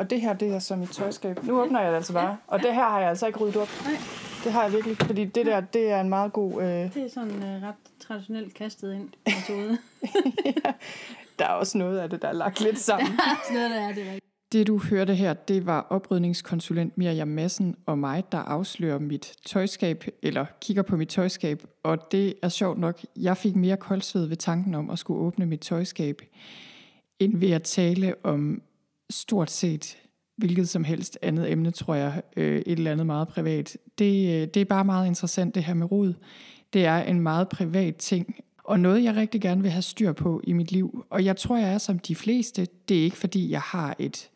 Og det her, det er som et tøjskab. Nu åbner jeg det altså bare. Og det her har jeg altså ikke ryddet op. Nej. Det har jeg virkelig. Fordi det der, det er en meget god... Det er sådan ret traditionelt kastet ind metode. Ja. Der er også noget af det, der er lagt lidt sammen. Det du hørte her, det var oprydningskonsulent Miriam Madsen og mig, der afslører mit tøjskab, eller kigger på mit tøjskab. Og det er sjovt nok, jeg fik mere koldsved ved tanken om at skulle åbne mit tøjskab, end ved at tale om stort set hvilket som helst andet emne, tror jeg, et eller andet meget privat. Det er bare meget interessant, det her med rod. Det er en meget privat ting, og noget, jeg rigtig gerne vil have styr på i mit liv. Og jeg tror, jeg er som de fleste. Det er ikke, fordi jeg har et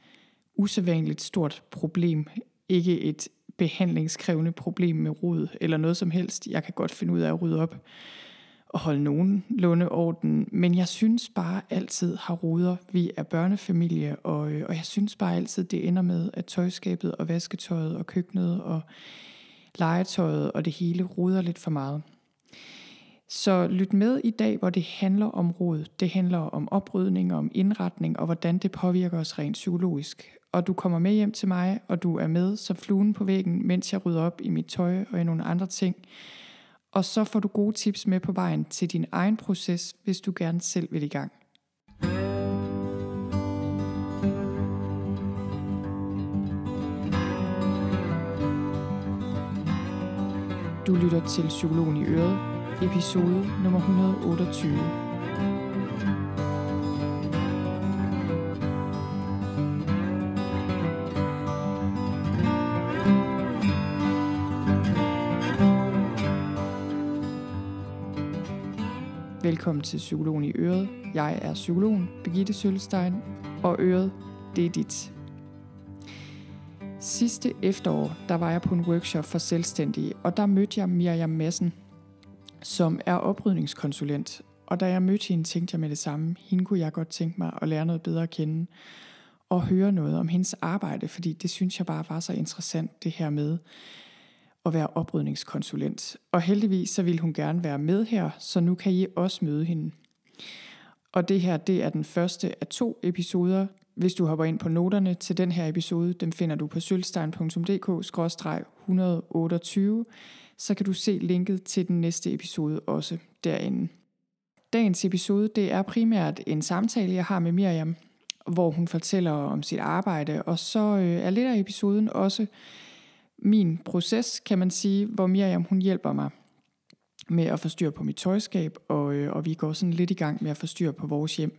usædvanligt stort problem. Ikke et behandlingskrævende problem med rod eller noget som helst. Jeg kan godt finde ud af at rydde op og holde nogenlunde orden. Men jeg synes bare altid har roder. Vi er børnefamilie, og jeg synes bare altid, det ender med, at tøjskabet og vasketøjet og køkkenet og legetøjet og det hele roder lidt for meget. Så lyt med i dag, hvor det handler om rod. Det handler om oprydning, om indretning og hvordan det påvirker os rent psykologisk. Og du kommer med hjem til mig, og du er med som fluen på væggen, mens jeg rydder op i mit tøj og i nogle andre ting. Og så får du gode tips med på vejen til din egen proces, hvis du gerne selv vil i gang. Du lytter til Psykologen i øret, episode nummer 128. Velkommen til Psykologen i øret. Jeg er psykologen Birgitte Sølstein, og øret, det er dit. Sidste efterår, der var jeg på en workshop for selvstændige, og der mødte jeg Miriam Madsen, som er oprydningskonsulent. Og da jeg mødte hende, tænkte jeg med det samme, hende kunne jeg godt tænke mig at lære noget bedre at kende, og høre noget om hendes arbejde, fordi det synes jeg bare var så interessant, det her med at være oprydningskonsulent. Og heldigvis så ville hun gerne være med her, så nu kan I også møde hende. Og det her, det er den første af 2 episoder. Hvis du hopper ind på noterne til den her episode, dem finder du på sølstein.dk/128, så kan du se linket til den næste episode også derinde. Dagens episode, det er primært en samtale, jeg har med Miriam, hvor hun fortæller om sit arbejde, og så er lidt af episoden også min proces, kan man sige, hvor Miriam hun hjælper mig med at få styr på mit tøjskab, og vi går sådan lidt i gang med at få styr på vores hjem.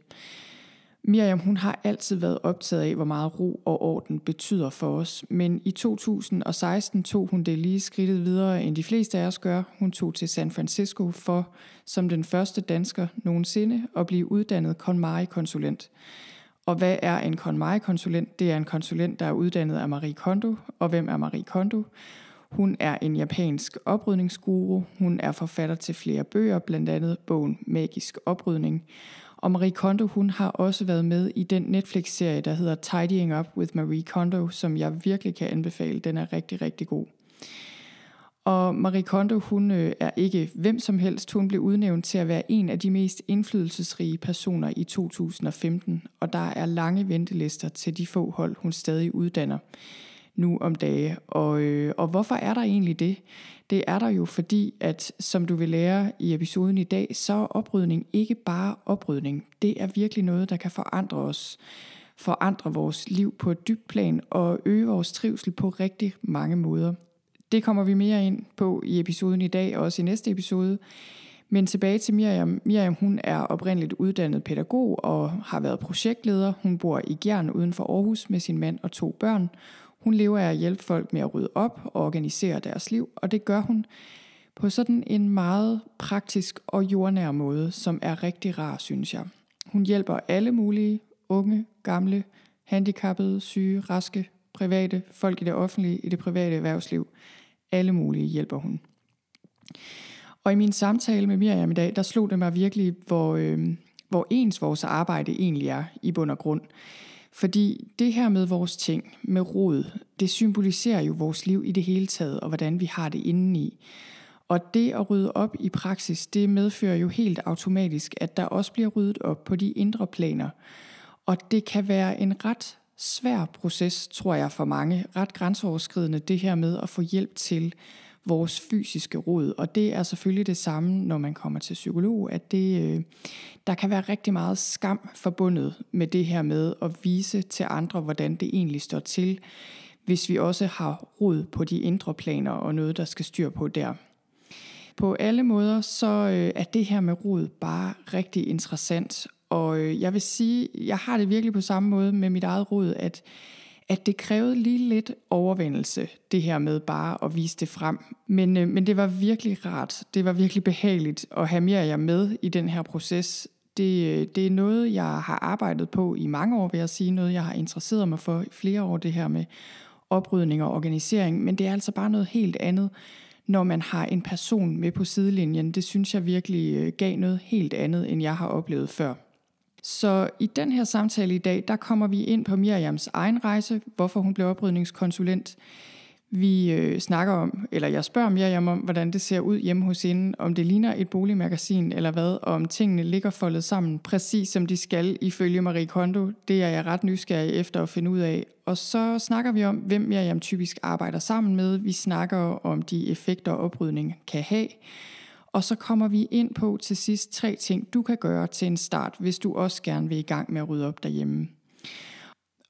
Miriam, hun har altid været optaget af, hvor meget ro og orden betyder for os, men i 2016 tog hun det lige skridtet videre, end de fleste af os gør. Hun tog til San Francisco for, som den første dansker nogensinde, at blive uddannet KonMari-konsulent. Og hvad er en KonMari-konsulent? Det er en konsulent, der er uddannet af Marie Kondo. Og hvem er Marie Kondo? Hun er en japansk oprydningsguru. Hun er forfatter til flere bøger, blandt andet bogen Magisk Oprydning. Og Marie Kondo, hun har også været med i den Netflix-serie, der hedder Tidying Up with Marie Kondo, som jeg virkelig kan anbefale. Den er rigtig, rigtig god. Og Marie Kondo, hun er ikke hvem som helst. Hun blev udnævnt til at være en af de mest indflydelsesrige personer i 2015. Og der er lange ventelister til de få hold, hun stadig uddanner nu om dage. Og hvorfor er der egentlig det? Det er der jo fordi, at som du vil lære i episoden i dag, så er oprydning ikke bare oprydning. Det er virkelig noget, der kan forandre os, forandre vores liv på et dybt plan og øge vores trivsel på rigtig mange måder. Det kommer vi mere ind på i episoden i dag og også i næste episode. Men tilbage til Miriam. Miriam, hun er oprindeligt uddannet pædagog og har været projektleder. Hun bor i Gjern uden for Aarhus med sin mand og 2 børn. Hun lever af at hjælpe folk med at rydde op og organisere deres liv, og det gør hun på sådan en meget praktisk og jordnær måde, som er rigtig rar, synes jeg. Hun hjælper alle mulige, unge, gamle, handicappede, syge, raske, private, folk i det offentlige, i det private erhvervsliv. Alle mulige hjælper hun. Og i min samtale med Miriam i dag, der slog det mig virkelig, hvor ens vores arbejde egentlig er i bund og grund. Fordi det her med vores ting, med rod, det symboliserer jo vores liv i det hele taget, og hvordan vi har det indeni. Og det at rydde op i praksis, det medfører jo helt automatisk, at der også bliver ryddet op på de indre planer. Og det kan være en ret svær proces, tror jeg, for mange. Ret grænseoverskridende, det her med at få hjælp til vores fysiske rod. Og det er selvfølgelig det samme, når man kommer til psykolog, at det, der kan være rigtig meget skam forbundet med det her med at vise til andre, hvordan det egentlig står til, hvis vi også har rod på de indre planer og noget, der skal styr på der. På alle måder, så er det her med rod bare rigtig interessant. Og jeg vil sige, jeg har det virkelig på samme måde med mit eget rod, at det krævede lige lidt overvindelse, det her med bare at vise det frem. Men det var virkelig rart, det var virkelig behageligt at have Miriam med i den her proces. Det er noget, jeg har arbejdet på i mange år, vil jeg sige. Noget, jeg har interesseret mig for i flere år, det her med oprydning og organisering. Men det er altså bare noget helt andet, når man har en person med på sidelinjen. Det synes jeg virkelig gav noget helt andet, end jeg har oplevet før. Så i den her samtale i dag, der kommer vi ind på Miriams egen rejse, hvorfor hun blev oprydningskonsulent. Vi snakker om, eller jeg spørger Miriam om, hvordan det ser ud hjemme hos hende, om det ligner et boligmagasin eller hvad, og om tingene ligger foldet sammen, præcis som de skal ifølge Marie Kondo. Det er jeg ret nysgerrig efter at finde ud af. Og så snakker vi om, hvem Miriam typisk arbejder sammen med. Vi snakker om de effekter, oprydning kan have. Og så kommer vi ind på til sidst 3 ting, du kan gøre til en start, hvis du også gerne vil i gang med at rydde op derhjemme.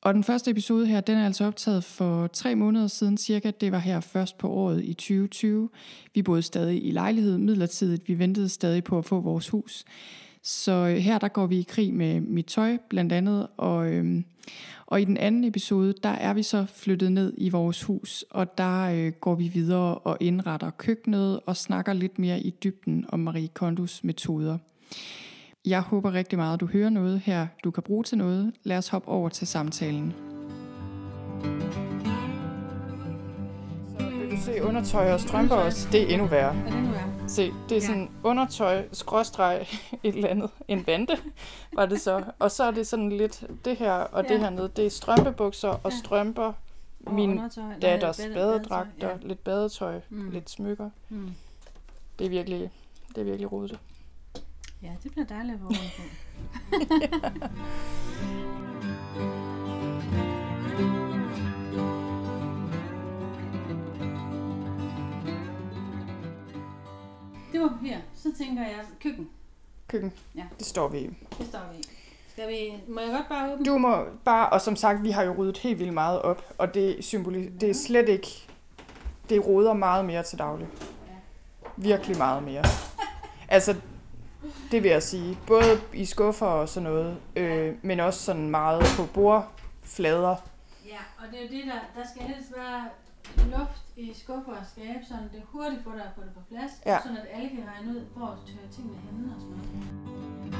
Og den første episode her, den er altså optaget for 3 måneder siden cirka. Det var her først på året i 2020. Vi boede stadig i lejlighed midlertidigt. Vi ventede stadig på at få vores hus. Så her der går vi i krig med mit tøj blandt andet. Og i den anden episode, der er vi så flyttet ned i vores hus. Og der går vi videre og indretter køkkenet og snakker lidt mere i dybden om Marie Kondos metoder. Jeg håber rigtig meget, at du hører noget her, du kan bruge til noget. Lad os hoppe over til samtalen. Så vil du se undertøj og strømper også? Det er endnu værre. Se, det er sådan undertøj, skråstreg, et eller andet. En vante, var det så. Og så er det sådan lidt det her og det hernede. Det er strømpebukser og strømper. Min datters badedragter, lidt badetøj, lidt smykker. Det er virkelig rodet. Ja, det bliver dejligt at være på. Det var papir. Så tænker jeg køkken. Køkken. Ja. Det står vi i. Må jeg godt bare åbne? Du må bare, og som sagt, vi har jo ryddet helt vildt meget op, og det er slet ikke, det roder meget mere til daglig. Ja. Virkelig meget mere. Altså, det vil jeg sige. Både i skuffer og sådan noget, men også sådan meget på bordflader. Ja, og det er jo det, der skal helst være luft i skuffer og skabe, så det hurtigt får dig på det på plads, så at alle kan regne ud, hvor tørre tingene henne og sådan noget.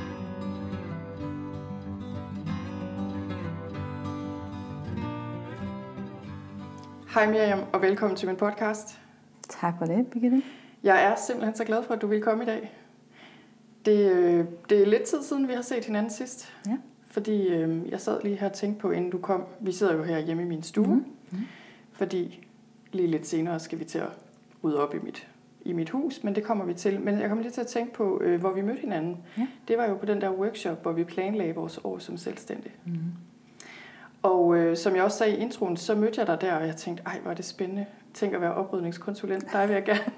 Hej Miriam, og velkommen til min podcast. Tak for det, Birgitte. Jeg er simpelthen så glad for, at du ville komme i dag. Det er lidt tid siden, vi har set hinanden sidst, fordi jeg sad lige her og tænkte på, inden du kom. Vi sidder jo her hjemme i min stue, fordi lige lidt senere skal vi til at rydde op i mit hus, men det kommer vi til. Men jeg kom lige til at tænke på, hvor vi mødte hinanden. Ja. Det var jo på den der workshop, hvor vi planlagde vores år som selvstændig. Mm-hmm. Og som jeg også sagde i introen, så mødte jeg dig der, og jeg tænkte, ej, hvor er det spændende. Tænk at være oprydningskonsulent. Der vil jeg gerne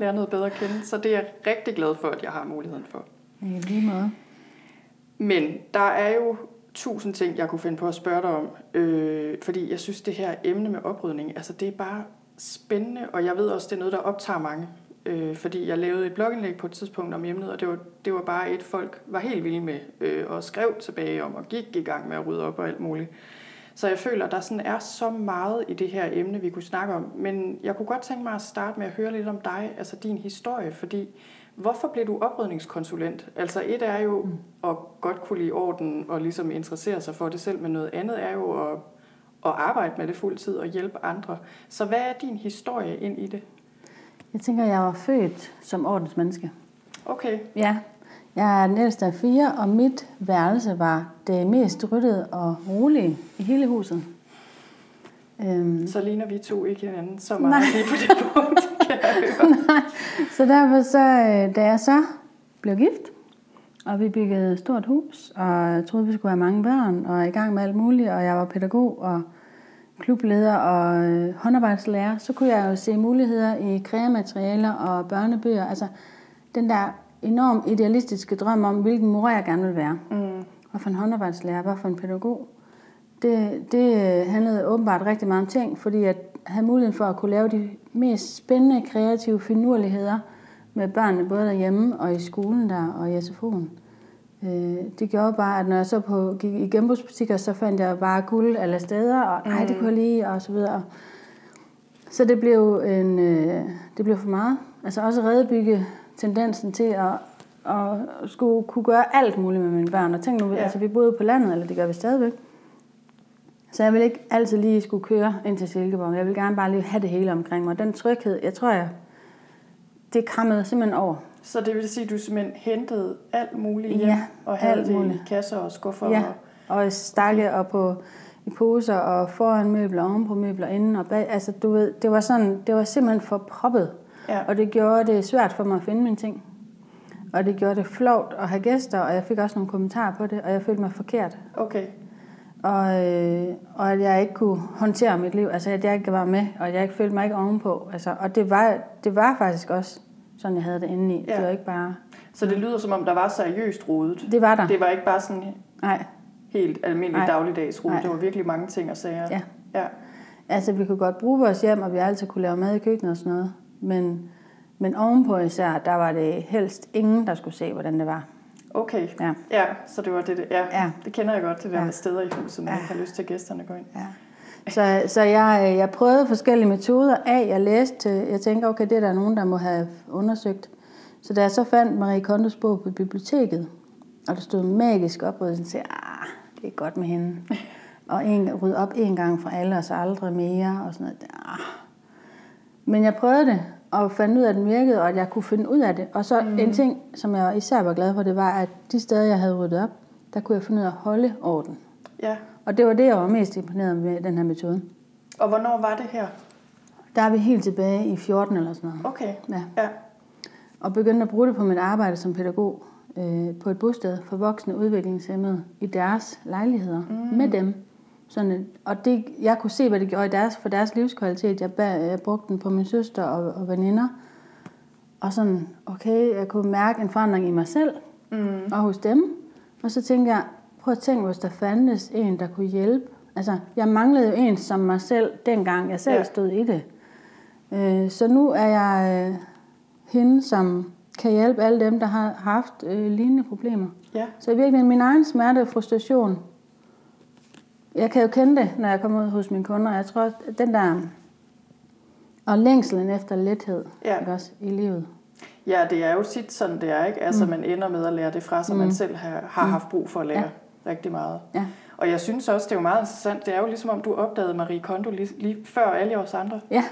lære noget bedre at kende. Så det er jeg rigtig glad for, at jeg har muligheden for. Ja, lige meget. Men der er jo 1000 ting, jeg kunne finde på at spørge dig om. Fordi jeg synes, det her emne med oprydning, altså det er bare spændende. Og jeg ved også, det er noget, der optager mange. Fordi jeg lavede et blogindlæg på et tidspunkt om emnet, og det var bare et folk var helt vilde med og skrev tilbage om og gik i gang med at rydde op og alt muligt. Så jeg føler, der sådan er så meget i det her emne, vi kunne snakke om. Men jeg kunne godt tænke mig at starte med at høre lidt om dig, altså din historie. Fordi, hvorfor blev du oprydningskonsulent? Altså et er jo at godt kunne lide orden og ligesom interessere sig for det selv, men noget andet er jo at arbejde med det fuldtid og hjælpe andre. Så hvad er din historie ind i det? Jeg tænker, jeg var født som ordensmenneske. Okay. Ja. Jeg er den ældste af 4, og mit værelse var det mest ryddede og rolige i hele huset. Så ligner vi 2 ikke hinanden så meget lige på det punkt, kan jeg høre. Så derfor, da jeg så blev gift, Og vi byggede et stort hus, og troede, vi skulle have mange børn, og i gang med alt muligt, og jeg var pædagog og klubleder og håndarbejdslærer, så kunne jeg jo se muligheder i kreamaterialer og børnebøger. Altså den der enormt idealistiske drøm om, hvilken mor jeg gerne ville være. Mm. Hvad for en håndarbejdslærer, hvad for en pædagog. Det handlede åbenbart rigtig meget om ting, fordi jeg havde muligheden for at kunne lave de mest spændende, kreative finurligheder med børnene, både derhjemme og i skolen der og i SFO'en. Det gjorde bare, at når jeg så gik i genbrugsbutikker, så fandt jeg bare guld alle steder, og nej, det kunne jeg lide, og så videre. Så det blev, det blev for meget. Altså også redebygge tendensen til at skulle kunne gøre alt muligt med mine børn. Og tænk nu, altså vi boede på landet, eller det gør vi stadigvæk. Så jeg ville ikke altid lige skulle køre ind til Silkeborg. Jeg ville gerne bare lige have det hele omkring mig. Den tryghed, jeg tror, det krammede simpelthen over. Så det vil sige, at du simpelthen hentede alt muligt hjem, og havde det muligt i kasser og skuffer? Ja, og stakke og i poser og foran møbler, oven på møbler, inden og bag. Altså, du ved, det var simpelthen for proppet. Ja. Og det gjorde det svært for mig at finde mine ting. Og det gjorde det flovt at have gæster, og jeg fik også nogle kommentarer på det, og jeg følte mig forkert. Okay. Og at jeg ikke kunne håndtere mit liv, altså at jeg ikke var med, og at jeg ikke følte mig ikke ovenpå. Altså, og det var faktisk også sådan, jeg havde det indeni. Ja. Det var ikke bare... Så det lyder som om, der var seriøst rodet. Det var der. Det var ikke bare sådan helt almindelig dagligdags rod. Det var virkelig mange ting og sager. Ja. Ja. Altså vi kunne godt bruge vores hjem, og vi altid kunne lave mad i køkkenet og sådan noget. Men ovenpå især, der var det helst ingen, der skulle se, hvordan det var. Okay, ja, så det var det. Ja. Det kender jeg godt, det der med steder i huset, man har lyst til, at gæsterne går ind. Ja. Så jeg prøvede forskellige metoder af, jeg læste, jeg tænker, okay, det er der nogen, der må have undersøgt. Så da jeg så fandt Marie Kondos bog på biblioteket, og der stod magisk opryddelsen, så det er godt med hende. Og rydde op en gang for alle, og så aldrig mere, og sådan noget. Men jeg prøvede det, og fandt ud af, at den virkede, og at jeg kunne finde ud af det. Og så en ting, som jeg især var glad for, det var, at de steder, jeg havde ryddet op, der kunne jeg finde ud af at holde orden. Ja. Og det var det, jeg var mest imponeret med den her metode. Og hvornår var det her? Der er vi helt tilbage i 14 eller sådan noget. Okay. Ja. Og begyndte at bruge det på mit arbejde som pædagog på et bosted for voksne udviklingshæmmede i deres lejligheder med dem. Sådan, og det, jeg kunne se, hvad det gjorde for deres livskvalitet. Jeg brugte den på min søster og veninder. Og sådan, okay, jeg kunne mærke en forandring i mig selv og hos dem. Og så tænkte jeg, prøv at tænke, hvis der fandtes en, der kunne hjælpe. Altså, jeg manglede jo en som mig selv, dengang jeg selv stod i det. Så nu er jeg hende, som kan hjælpe alle dem, der har haft lignende problemer. Ja. Så virkelig min egen smerte og frustration... Jeg kan jo kende det, når jeg kommer ud hos mine kunder. Jeg tror, at den der... Og længslen efter lethed, ikke også, i livet. Ja, det er jo tit sådan, det er, ikke? Altså, man ender med at lære det fra, som man selv har haft brug for at lære rigtig meget. Ja. Og jeg synes også, det er jo meget interessant. Det er jo ligesom, om du opdagede Marie Kondo lige før alle os andre. Ja.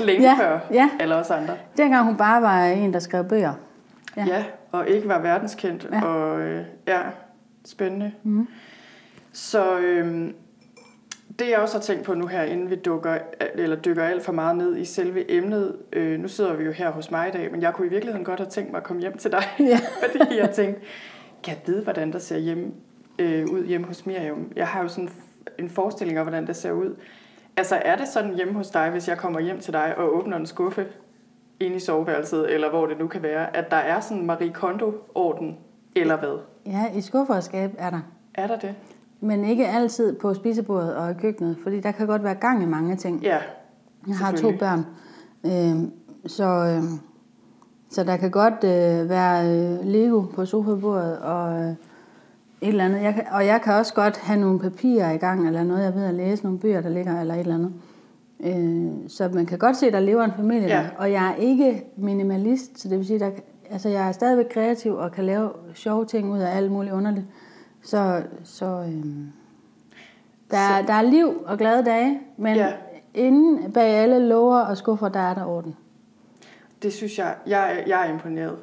Længe før alle os andre. Dengang hun bare var en, der skrev bøger. Ja, og ikke var verdenskendt. Ja. Og spændende. Mm. Så det jeg også har tænkt på nu her, inden vi dykker alt for meget ned i selve emnet, nu sidder vi jo her hos mig i dag, men jeg kunne i virkeligheden godt have tænkt mig at komme hjem til dig, fordi jeg tænkte, kan jeg vide, hvordan der ser ud hjemme hos Miriam? Jeg har jo sådan en forestilling om, hvordan det ser ud. Altså er det sådan hjemme hos dig, hvis jeg kommer hjem til dig og åbner en skuffe inde i soveværelset, eller hvor det nu kan være, at der er sådan Marie Kondo-orden, eller hvad? Ja, i skuffer og skab er der. Er der det? Men ikke altid på spisebordet og i køkkenet, fordi der kan godt være gang i mange ting. Ja, jeg har 2 børn, så der kan godt være Lego på sofabordet og et eller andet. Jeg kan også godt have nogle papirer i gang, eller noget, jeg ved at læse, nogle bøger, der ligger, eller et eller andet. Så man kan godt se, at der lever en familie der. Og jeg er ikke minimalist, så det vil sige, der, altså, jeg er stadigvæk kreativ og kan lave sjove ting ud af alt muligt underligt. Der er liv og glade dage, men inden bag alle låger og skuffer, der er der orden. Det synes jeg er imponeret.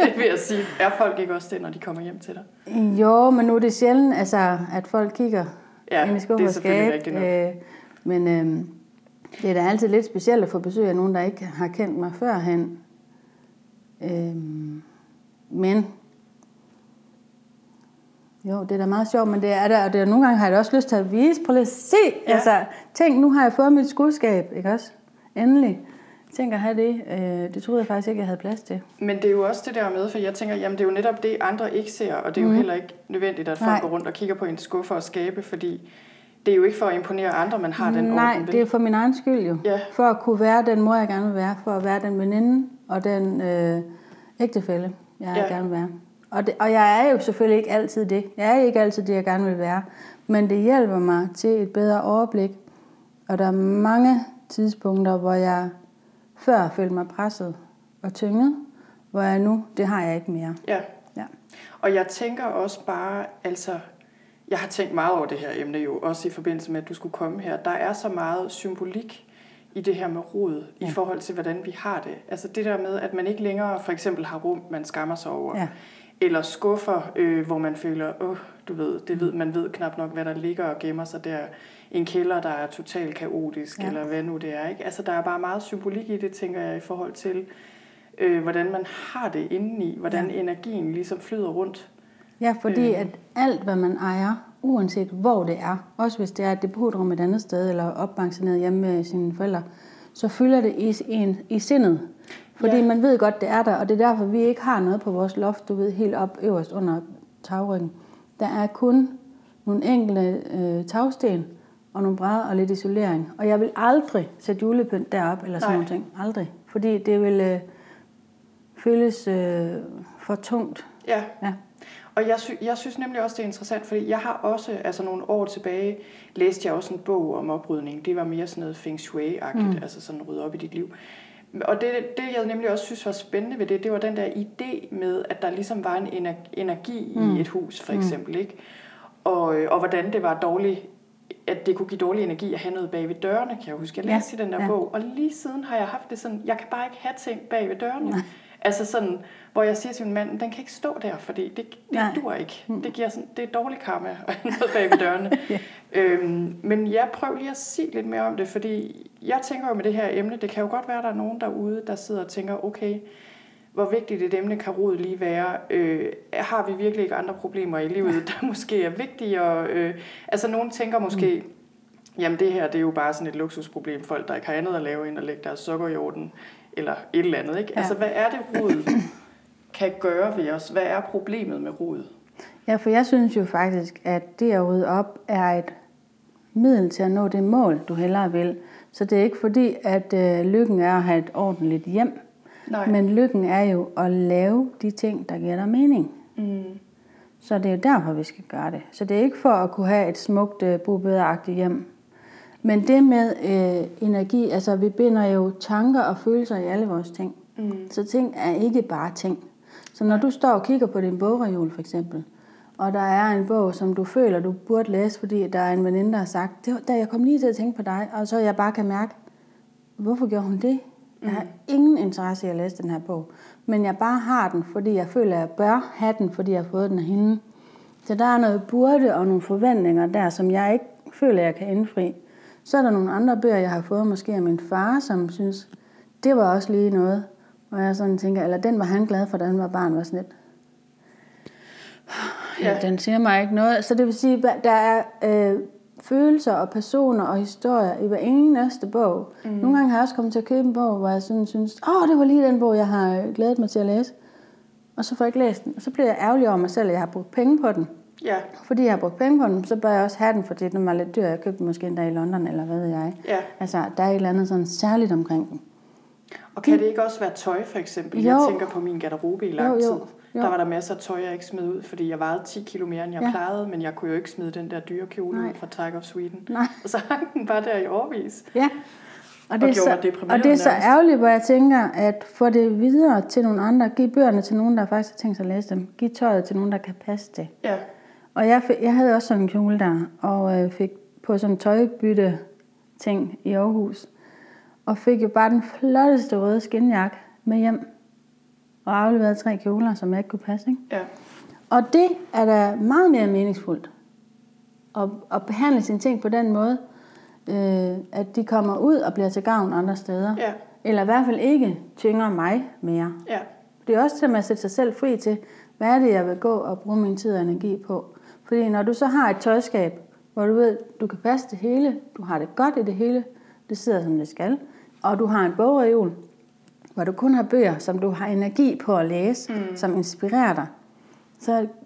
Det vil jeg sige. Er folk ikke også det, når de kommer hjem til dig? Jo, men nu er det sjældent, altså, at folk kigger ind i skuffer og skab. Men det er da altid lidt specielt at få besøg af nogen, der ikke har kendt mig førhen. Men... Jo, det er da meget sjovt, men det er der, og det er, nogle gange har jeg også lyst til at vise, prøv lige at se, ja. Altså, tænk, nu har jeg fået mit skudskab, ikke også? Endelig. Tænker at have det, det troede jeg faktisk ikke, jeg havde plads til. Men det er jo også det der med, for jeg tænker, jamen det er jo netop det, andre ikke ser, og det er jo heller ikke nødvendigt, at folk går rundt og kigger på en skuffe og skabe, fordi det er jo ikke for at imponere andre, man har den orden. Nej, det er jo for min egen skyld jo. Ja. For at kunne være den mor, jeg gerne vil være, for at være den veninde og den ægtefælle, jeg gerne vil være. Og jeg er jo selvfølgelig ikke altid det. Jeg er ikke altid det, jeg gerne vil være. Men det hjælper mig til et bedre overblik. Og der er mange tidspunkter, hvor jeg før følte mig presset og tynget, hvor jeg nu, det har jeg ikke mere. Ja. Og jeg tænker også bare, altså, jeg har tænkt meget over det her emne jo, også i forbindelse med, at du skulle komme her. Der er så meget symbolik i det her med rod, i forhold til, hvordan vi har det. Altså det der med, at man ikke længere for eksempel har rum, man skammer sig over. Ja. Eller skuffer, hvor man føler, man ved knap nok, hvad der ligger og gemmer sig der. En kælder, der er totalt kaotisk, eller hvad nu det er. Ikke? Altså, der er bare meget symbolik i det, tænker jeg, i forhold til, hvordan man har det indeni. Hvordan energien ligesom flyder rundt. Ja, fordi at alt, hvad man ejer, uanset hvor det er, også hvis det er et depotrum et andet sted, eller opmangsineret hjemme med sine forældre, så fylder det i sindet. Fordi man ved godt, det er der, og det er derfor, vi ikke har noget på vores loft, du ved, helt op øverst under tagryggen. Der er kun nogle enkelte tagsten og nogle brædder og lidt isolering. Og jeg vil aldrig sætte julepynt derop eller sådan nogle ting. Aldrig. Fordi det vil føles for tungt. Ja. Og jeg synes nemlig også, det er interessant, fordi jeg har også, altså nogle år tilbage, læste jeg også en bog om oprydning. Det var mere sådan noget feng shui-agtigt, altså sådan rydde op i dit liv. Og det, jeg nemlig også synes var spændende ved det var den der idé med, at der ligesom var en energi i et hus, for eksempel, ikke? Og hvordan det var dårligt, at det kunne give dårlig energi at have noget bag ved dørene, kan jeg huske. Jeg læste i den der bog, og lige siden har jeg haft det sådan, jeg kan bare ikke have ting bag ved dørene. Nej. Altså sådan, hvor jeg siger til min mand, den kan ikke stå der, fordi det dur ikke. Det giver sådan, det er dårlig karma at have noget bag ved dørene. Men jeg prøver lige at sige lidt mere om det, fordi jeg tænker jo med det her emne, det kan jo godt være, at der er nogen derude, der sidder og tænker, okay, hvor vigtigt et emne kan rodet lige være? Har vi virkelig ikke andre problemer i livet, der måske er vigtigere? Altså nogen tænker måske, jamen det her, det er jo bare sådan et luksusproblem, folk der ikke har andet at lave end at lægge deres sokker i orden. Eller et eller andet, ikke? Ja. Altså, hvad er det, rodet kan gøre ved os? Hvad er problemet med rodet? Ja, for jeg synes jo faktisk, at det at rydde op er et middel til at nå det mål, du hellere vil. Så det er ikke fordi, at lykken er at have et ordentligt hjem. Nej. Men lykken er jo at lave de ting, der giver dig mening. Mm. Så det er jo derfor, vi skal gøre det. Så det er ikke for at kunne have et smukt, bobederagtigt hjem. Men det med energi, altså vi binder jo tanker og følelser i alle vores ting. Mm. Så ting er ikke bare ting. Så når du står og kigger på din bogreol for eksempel, og der er en bog, som du føler, du burde læse, fordi der er en veninde, der har sagt, da jeg kom lige til at tænke på dig, og så jeg bare kan mærke, hvorfor gjorde hun det? Jeg har ingen interesse i at læse den her bog. Men jeg bare har den, fordi jeg føler, at jeg bør have den, fordi jeg har fået den af hende. Så der er noget burde og nogle forventninger der, som jeg ikke føler, jeg kan indfri. Så er der nogle andre bøger, jeg har fået måske af min far, som synes, det var også lige noget. Og jeg sådan tænker, eller den var han glad for, da han var barn, var sådan lidt. Ja, den siger mig ikke noget. Så det vil sige, der er følelser og personer og historier i hver eneste bog. Mm. Nogle gange har jeg også kommet til at købe en bog, hvor jeg sådan synes, det var lige den bog, jeg har glædet mig til at læse. Og så får jeg ikke læst den. Og så bliver jeg ærgerlig over mig selv, at jeg har brugt penge på den. Ja. Fordi jeg har brugt penge på den, så bør jeg også have den, fordi den var lidt dyr. Jeg købte den måske endda i London, eller hvad ved jeg. Ja. Altså, der er et eller andet sådan særligt omkring den. Og kan det ikke også være tøj, for eksempel? Jo. Jeg tænker på min garderobe i lang tid. Jo. Der var der masser af tøj, jeg ikke smed ud, fordi jeg vejede 10 kilo mere, end jeg plejede, men jeg kunne jo ikke smide den der dyre kjole ud fra Tiger of Sweden. Nej. Og så hang den bare der i årevis. Ja. Og det er så ærgerligt, hvor jeg tænker, at få det videre til nogle andre. Giv bøgerne til nogen, der faktisk har tænkt sig at læse dem. Giv tøjet til nogen, der kan passe det. Ja. Og jeg havde også sådan en kjole der, og fik på sådan en tøjbytte-ting i Aarhus. Og fik jo bare den flotteste røde skinjakke med hjem. Og afleverede 3 kjoler, som jeg ikke kunne passe, ikke? Ja. Og det er da meget mere meningsfuldt. At behandle sine ting på den måde, at de kommer ud og bliver til gavn andre steder. Ja. Eller i hvert fald ikke tynger mig mere. Ja. Det er også til at sætte sig selv fri til, hvad er det, jeg vil gå og bruge min tid og energi på? Fordi når du så har et tøjskab, hvor du ved, du kan passe det hele, du har det godt i det hele, det sidder som det skal, og du har en bogreol, hvor du kun har bøger, som du har energi på at læse, som inspirerer dig,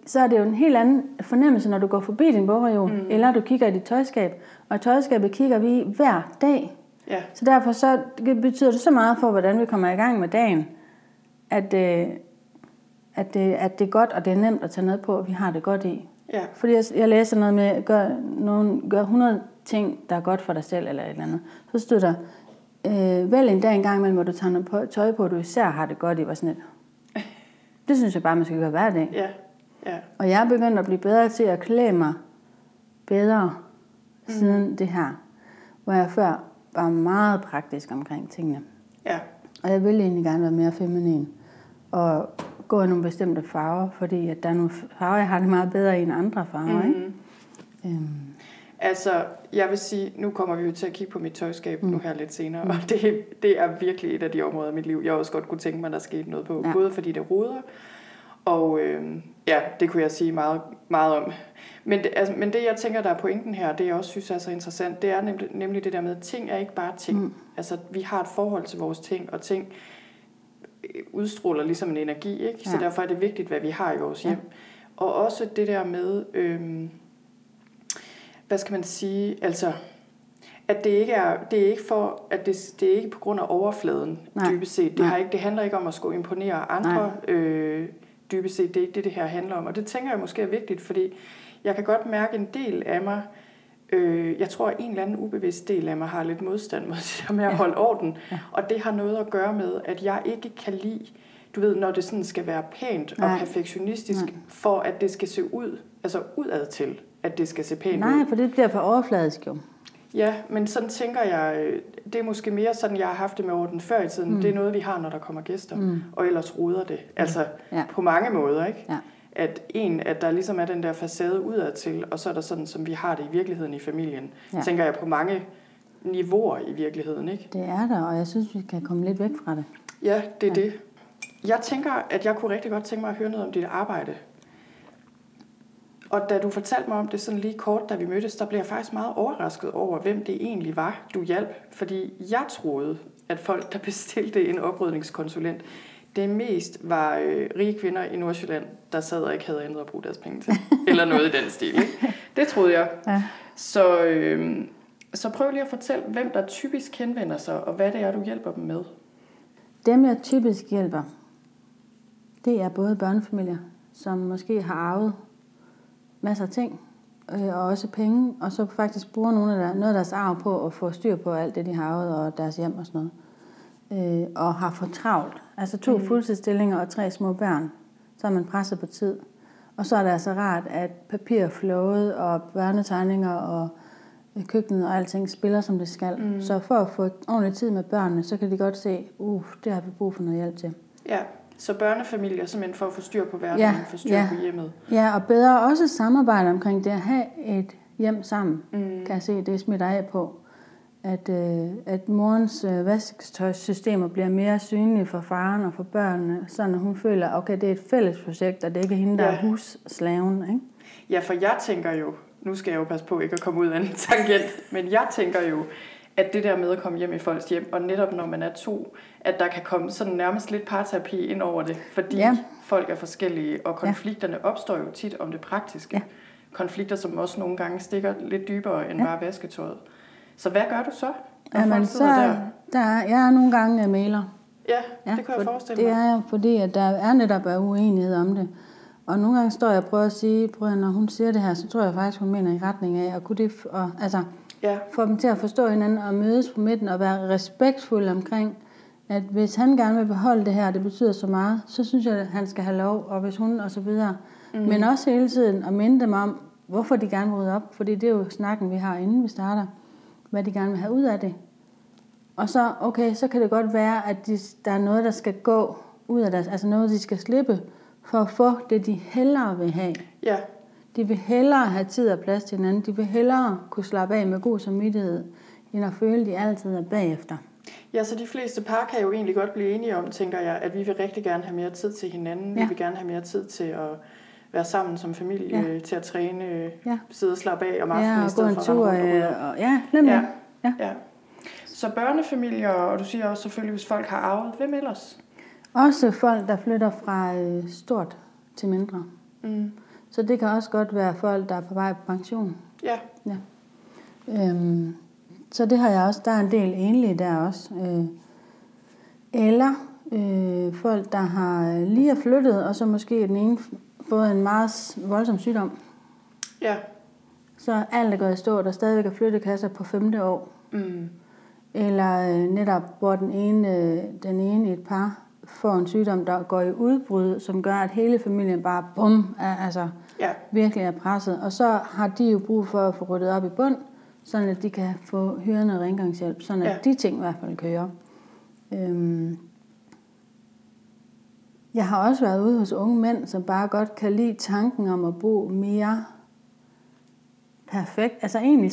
så er det jo en helt anden fornemmelse, når du går forbi din bogreol, eller du kigger i dit tøjskab. Og tøjskabet kigger vi hver dag. Ja. Så derfor så betyder det så meget for, hvordan vi kommer i gang med dagen, at det er godt, og det er nemt at tage noget på, og vi har det godt i. Ja. Fordi jeg læser noget med, gør 100 ting, der er godt for dig selv, eller et eller andet. Så stod der, vælg en dag en gang imellem, hvor du tager noget tøj på, og du især har det godt i, var sådan et. Det synes jeg bare, man skal gøre hver dag. Ja. Ja. Og jeg er begyndt at blive bedre til at klæde mig bedre siden det her, hvor jeg før var meget praktisk omkring tingene. Ja. Og jeg ville egentlig gerne være mere feminin og gå i nogle bestemte farver, fordi at der er nogle farver, jeg har det meget bedre i end andre farver. Ikke? Altså, jeg vil sige, nu kommer vi jo til at kigge på mit tøjskab nu her lidt senere, og det er virkelig et af de områder i mit liv, jeg også godt kunne tænke mig, der skete noget på, både fordi det roder, og det kunne jeg sige meget, meget om. Men det, jeg tænker, der er pointen her, det jeg også synes er så interessant, det er nemlig det der med, at ting er ikke bare ting. Altså, vi har et forhold til vores ting, og ting udstråler ligesom en energi, ikke? Ja. Så derfor er det vigtigt, hvad vi har i vores hjem. Og også det der med... hvad skal man sige, altså, at det er ikke på grund af overfladen, dybest set. Det handler ikke om at skulle imponere andre, dybest set. Det er ikke det, det her handler om. Og det tænker jeg måske er vigtigt, fordi jeg kan godt mærke en del af mig, jeg tror, at en eller anden ubevidst del af mig har lidt modstand mod det der med at holde orden. Ja. Og det har noget at gøre med, at jeg ikke kan lide, du ved, når det sådan skal være pænt og perfektionistisk, for at det skal se ud, altså udad til. At det skal se pænt ud. Nej, for det bliver for overfladisk jo. Ja, men sådan tænker jeg, det er måske mere sådan, jeg har haft det med orden før i tiden. Det er noget, vi har, når der kommer gæster, og ellers roder det. Altså på mange måder, ikke? Ja. At der ligesom er den der facade udadtil, og så er der sådan, som vi har det i virkeligheden i familien. Tænker jeg på mange niveauer i virkeligheden, ikke? Det er der, og jeg synes, vi kan komme lidt væk fra det. Ja, det er det. Jeg tænker, at jeg kunne rigtig godt tænke mig at høre noget om dit arbejde. Og da du fortalte mig om det sådan lige kort, da vi mødtes, der blev jeg faktisk meget overrasket over, hvem det egentlig var, du hjalp. Fordi jeg troede, at folk, der bestilte en oprydningskonsulent, det mest var rige kvinder i Nordsjælland, der sad og ikke havde andet at bruge deres penge til. Eller noget i den stil, ikke? Det troede jeg. Ja. Så prøv lige at fortælle, hvem der typisk henvender sig, og hvad det er, du hjælper dem med. Dem, jeg typisk hjælper, det er både børnefamilier, som måske har arvet masser af ting, og også penge, og så faktisk bruger noget af deres arv på at få styr på alt det, de har arvet, og deres hjem og sådan noget, og har for travlt. Altså 2 fuldtidsstillinger og 3 små børn, så er man presset på tid. Og så er det altså rart, at papir er flowet, og børnetegninger og køkkenet og alting spiller, som det skal. Så for at få ordentlig tid med børnene, så kan de godt se, det har vi brug for noget hjælp til. Ja. Så børnefamilier simpelthen for at få styr på hverdagen, få styr på hjemmet. Ja, og bedre også samarbejde omkring det at have et hjem sammen. Kan jeg se, det smitter af på. At morens vasketøjssystemer bliver mere synlige for faren og for børnene, sådan at hun føler, okay, det er et fælles projekt, og det er ikke hende, der er husslaven. Ikke? Ja, for jeg tænker jo, nu skal jeg jo passe på ikke at komme ud af en tangent, men jeg tænker jo, at det der med at komme hjem i folks hjem, og netop når man er 2, at der kan komme sådan nærmest lidt parterapi ind over det, fordi folk er forskellige, og konflikterne opstår jo tit om det praktiske. Ja. Konflikter, som også nogle gange stikker lidt dybere end bare vasketøjet. Så hvad gør du så? Jamen, så jeg er nogle gange mailer. Ja, det kan jeg forestille mig. Det er fordi, at der er netop uenighed om det. Og nogle gange står jeg og prøver at sige, når hun siger det her, så tror jeg faktisk, hun mener i retning af, få dem til at forstå hinanden og mødes på midten og være respektfulde omkring, at hvis han gerne vil beholde det her, det betyder så meget, så synes jeg, at han skal have lov, og hvis hun, og så videre. Men også hele tiden at minde dem om, hvorfor de gerne vil rydde op, fordi det er jo snakken, vi har, inden vi starter, hvad de gerne vil have ud af det. Og så, så kan det godt være, at der er noget, der skal gå ud af deres, altså noget, de skal slippe, for at få det, de hellere vil have. Ja. De vil hellere have tid og plads til hinanden. De vil hellere kunne slappe af med god samvittighed, end at føle, at de altid er bagefter. Ja, så de fleste par kan jo egentlig godt blive enige om, tænker jeg, at vi vil rigtig gerne have mere tid til hinanden. Ja. Vi vil gerne have mere tid til at være sammen som familie, til at træne, sidde og slappe af om aftenen, i stedet for at rende rundt og Så børnefamilier, og du siger også selvfølgelig, hvis folk har arvet, hvem ellers? Også folk, der flytter fra stort til mindre. Mm. Så det kan også godt være folk, der er på vej på pension. Ja. Så det har jeg også. Der er en del enlige der også. Eller folk, der har lige er flyttet, og så måske den ene fået en meget voldsom sygdom. Ja. Så alt er gået i stå, der stadigvæk er flyttekasser på 5. år. Mm. Eller netop, hvor den ene i et par får en sygdom, der går i udbrud, som gør, at hele familien bare virkelig er presset. Og så har de jo brug for at få ryddet op i bund, sådan at de kan få hyrende og rengøringshjælp, sådan at de ting i hvert fald kører. Jeg har også været ude hos unge mænd, som bare godt kan lide tanken om at bo mere perfekt. Altså egentlig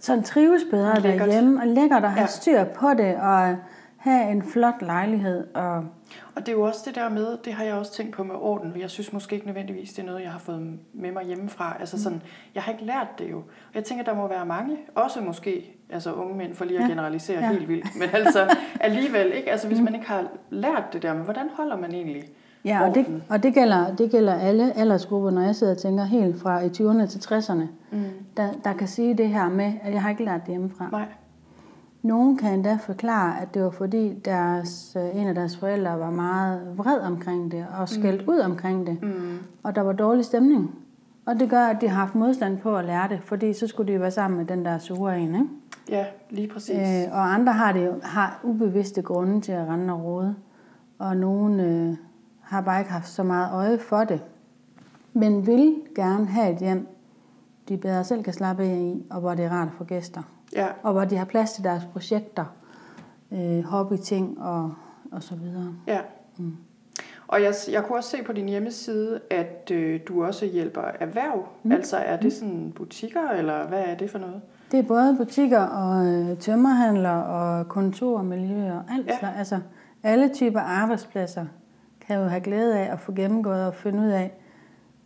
sådan trives bedre derhjemme, og lækkert at have styr på det, og have en flot lejlighed. Og det er jo også det der med, det har jeg også tænkt på med orden. Jeg synes måske ikke nødvendigvis, det er noget, jeg har fået med mig hjemmefra. Altså sådan, jeg har ikke lært det jo. Og jeg tænker, der må være mange, også måske, altså unge mænd, for lige at generalisere helt vildt. Men altså alligevel, ikke? Altså hvis man ikke har lært det der, men hvordan holder man egentlig orden? Og det gælder alle aldersgrupper, når jeg sidder og tænker helt fra i 20'erne til 60'erne, der kan sige det her med, at jeg har ikke lært det hjemmefra. Nej. Nogen kan endda forklare, at det var fordi en af deres forældre var meget vred omkring det og skældt ud omkring det, og der var dårlig stemning. Og det gør, at de har haft modstand på at lære det, fordi så skulle de være sammen med den der sure en, ikke? Ja, lige præcis. Og andre har ubevidste grunde til at rende og rode, og nogen har bare ikke haft så meget øje for det, men vil gerne have et hjem, de bedre selv kan slappe af i, og hvor det er rart at få gæster. Ja. Og hvor de har plads til deres projekter, hobbyting og så videre. Ja. Mm. Og jeg kunne også se på din hjemmeside, at du også hjælper erhverv. Altså er det sådan butikker, eller hvad er det for noget? Det er både butikker og tømmerhandler og kontormiljøer. Altså, alle typer arbejdspladser kan jo have glæde af at få gennemgået og finde ud af,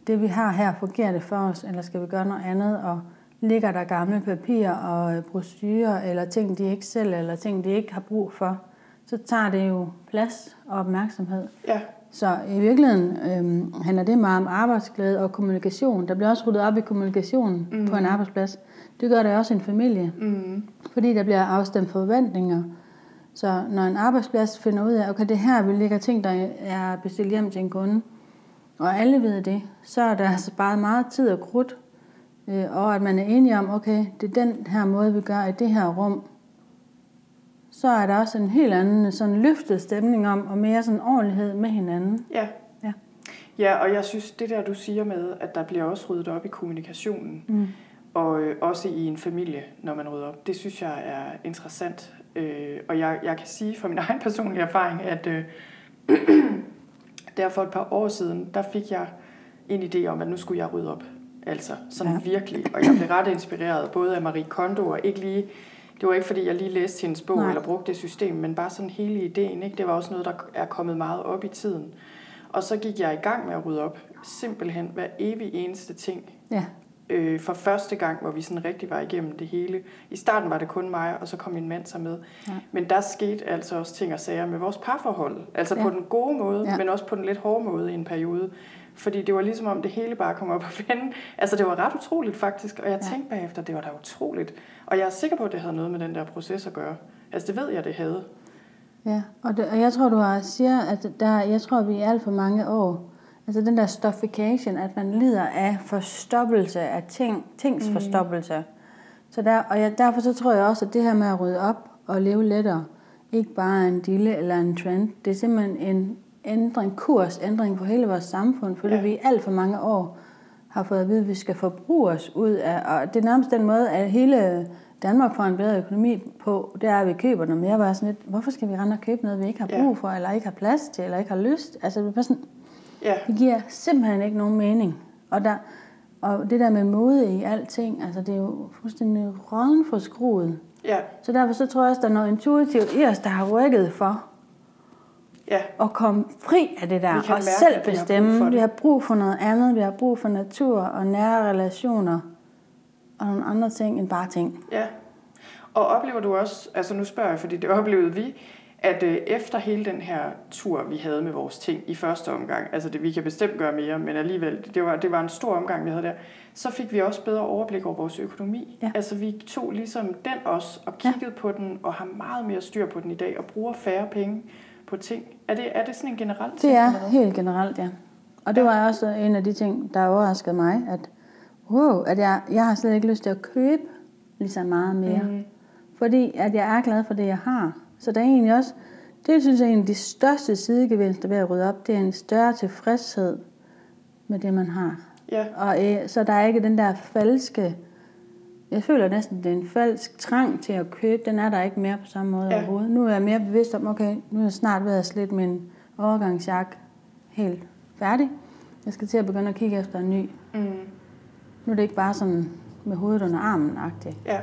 det vi har her, fungerer det for os, eller skal vi gøre noget andet, og ligger der gamle papirer og brochurer, eller ting, de ikke sælger, eller ting, de ikke har brug for, så tager det jo plads og opmærksomhed. Ja. Så i virkeligheden handler det meget om arbejdsglæde og kommunikation. Der bliver også ryddet op i kommunikationen på en arbejdsplads. Det gør det også i en familie, fordi der bliver afstemt forventninger. Så når en arbejdsplads finder ud af, okay, det her vi lægger ting, der er bestilt hjem til en kunde, og alle ved det, så er der altså bare meget tid og krudt, og at man er enige om, okay, det er den her måde, vi gør i det her rum, så er der også en helt anden sådan løftet stemning om, og mere sådan ordentlighed med hinanden. Ja, og jeg synes, det der, du siger med, at der bliver også ryddet op i kommunikationen, og også i en familie, når man rydder op, det synes jeg er interessant. Og jeg kan sige fra min egen personlige erfaring, at der for et par år siden, der fik jeg en idé om, at nu skulle jeg rydde op. Altså, sådan virkelig. Og jeg blev ret inspireret, både af Marie Kondo og ikke lige... Det var ikke, fordi jeg lige læste hendes bog eller brugte det system, men bare sådan hele ideen, ikke? Det var også noget, der er kommet meget op i tiden. Og så gik jeg i gang med at rydde op. Simpelthen hver evig eneste ting. Ja. For første gang, hvor vi sådan rigtig var igennem det hele. I starten var det kun mig, og så kom min mand så med. Ja. Men der skete altså også ting og sager med vores parforhold. Altså på den gode måde, men også på den lidt hårde måde i en periode. Fordi det var ligesom om det hele bare kom op at vende. Altså det var ret utroligt faktisk, og jeg tænkte bagefter, det var da utroligt. Og jeg er sikker på, at det havde noget med den der proces at gøre. Altså det ved jeg, det havde. Ja, og jeg tror, jeg tror, vi er alt for mange år. Altså den der stuffication, at man lider af forstoppelse af tings forstoppelse. Så derfor så tror jeg også, at det her med at rydde op og leve lettere, ikke bare en dille eller en trend, det er simpelthen en ændring på hele vores samfund, fordi vi i alt for mange år har fået at vide, at vi skal forbruge os ud af, og det er nærmest den måde, at hele Danmark får en bedre økonomi på, det er, at vi køber noget mere, bare sådan lidt, hvorfor skal vi rende og købe noget, vi ikke har brug for, eller ikke har plads til, eller ikke har lyst, altså det er sådan, det giver simpelthen ikke nogen mening, og det der med mode i alting, altså det er jo fuldstændig råden for skruet, så derfor så tror jeg også, der er noget intuitivt i os, der har rykket for og komme fri af det der, og mærke, selv bestemme. Vi har brug for noget andet, vi har brug for natur og nære relationer, og nogle andre ting end bare ting. Ja, og oplever du også, altså nu spørger jeg, fordi det oplevede vi, at efter hele den her tur, vi havde med vores ting i første omgang, altså det, vi kan bestemt gøre mere, men alligevel, det var en stor omgang, vi havde der, så fik vi også bedre overblik over vores økonomi. Ja. Altså vi tog ligesom den også, og kiggede på den, og har meget mere styr på den i dag, og bruger færre penge på ting. Er det sådan en generel ting? Det er helt generelt, ja. Og det var også en af de ting, der overraskede mig, at, at jeg har slet ikke lyst til at købe ligesom meget mere. Mm. Fordi at jeg er glad for det, jeg har. Så der er egentlig også, det synes jeg er en af de største sidegevinster ved at rydde op, det er en større tilfredshed med det, man har. Ja. Og så der er ikke den der falske, jeg føler næsten, det er en falsk trang til at købe, den er der ikke mere på samme måde overhovedet. Nu er jeg mere bevidst om, okay, nu er jeg snart ved at slitte min overgangsjakke helt færdig. Jeg skal til at begynde at kigge efter en ny. Mm. Nu er det ikke bare sådan med hovedet under armen-agtigt. Ja.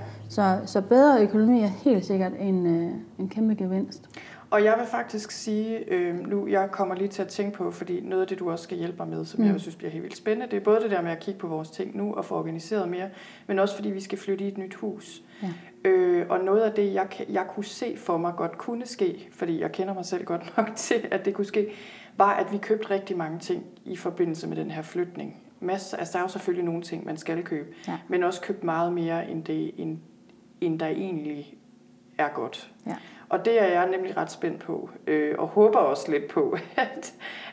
Så bedre økonomi er helt sikkert en kæmpe gevinst. Og jeg vil faktisk sige, nu jeg kommer lige til at tænke på, fordi noget af det, du også skal hjælpe mig med, som jeg synes bliver helt vildt spændende, det er både det der med at kigge på vores ting nu og få organiseret mere, men også fordi vi skal flytte i et nyt hus. Ja. Og noget af det, jeg kunne se for mig godt kunne ske, fordi jeg kender mig selv godt nok til, at det kunne ske, var, at vi købte rigtig mange ting i forbindelse med den her flytning. Masser, altså der er jo selvfølgelig nogle ting, man skal købe, men også købt meget mere, end der egentlig er godt. Ja. Og det er jeg nemlig ret spændt på, og håber også lidt på,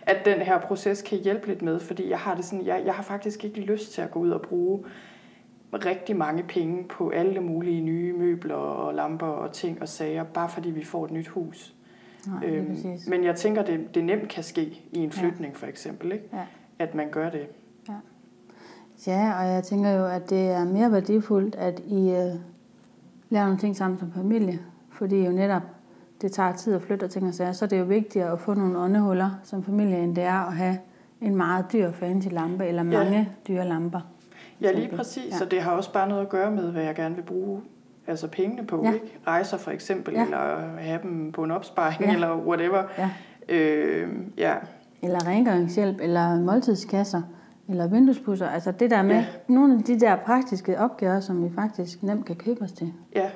at den her proces kan hjælpe lidt med, fordi jeg har det sådan, jeg har faktisk ikke lyst til at gå ud og bruge rigtig mange penge på alle mulige nye møbler og lamper og ting og sager, bare fordi vi får et nyt hus. Nej, men jeg tænker, det nemt kan ske i en flytning for eksempel, ikke? Ja. At man gør det. Ja, og jeg tænker jo, at det er mere værdifuldt, at I laver nogle ting sammen som familie. Fordi jo netop, det tager tid at flytte og ting og sager, så er det jo vigtigere at få nogle åndehuller som familie, end det er at have en meget dyr fancy lampe, eller mange dyre lamper. Ja, lige præcis. Ja. Så det har også bare noget at gøre med, hvad jeg gerne vil bruge altså pengene på. Ja. Ikke? Rejser for eksempel, eller have dem på en opsparing, eller whatever. Ja. Eller rengøringshjælp, eller måltidskasser. Eller vinduespudser, altså det der med nogle af de der praktiske opgaver, som vi faktisk nemt kan købe os til. Ja,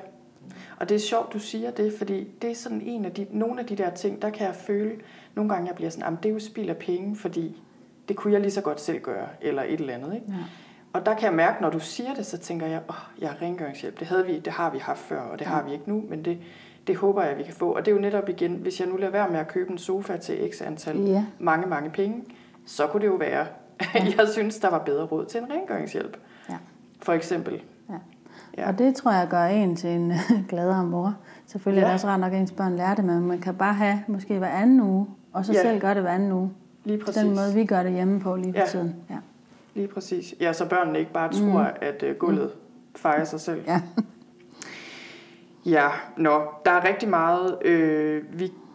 og det er sjovt, du siger det, fordi det er sådan nogle af de der ting, der kan jeg føle, nogle gange jeg bliver sådan, jamen det er jo spild af penge, fordi det kunne jeg lige så godt selv gøre, eller et eller andet, ikke? Ja. Og der kan jeg mærke, når du siger det, så tænker jeg, jeg har rengøringshjælp, det har vi haft før, og det har vi ikke nu, men det håber jeg, vi kan få. Og det er jo netop igen, hvis jeg nu lader være med at købe en sofa til x antal mange penge, så kunne det jo være, jeg synes, der var bedre råd til en rengøringshjælp. Ja. For eksempel. Ja. Ja. Og det tror jeg gør en til en gladere mor. Selvfølgelig er det også rart nok, at ens børn lærer det, men man kan bare have måske hver anden uge, og så selv gøre det hver anden uge. Lige præcis. Den måde, vi gør det hjemme på lige for tiden. Ja. Lige præcis. Ja, så børnene ikke bare tror, at gulvet fejrer sig selv. Ja. Der er rigtig meget,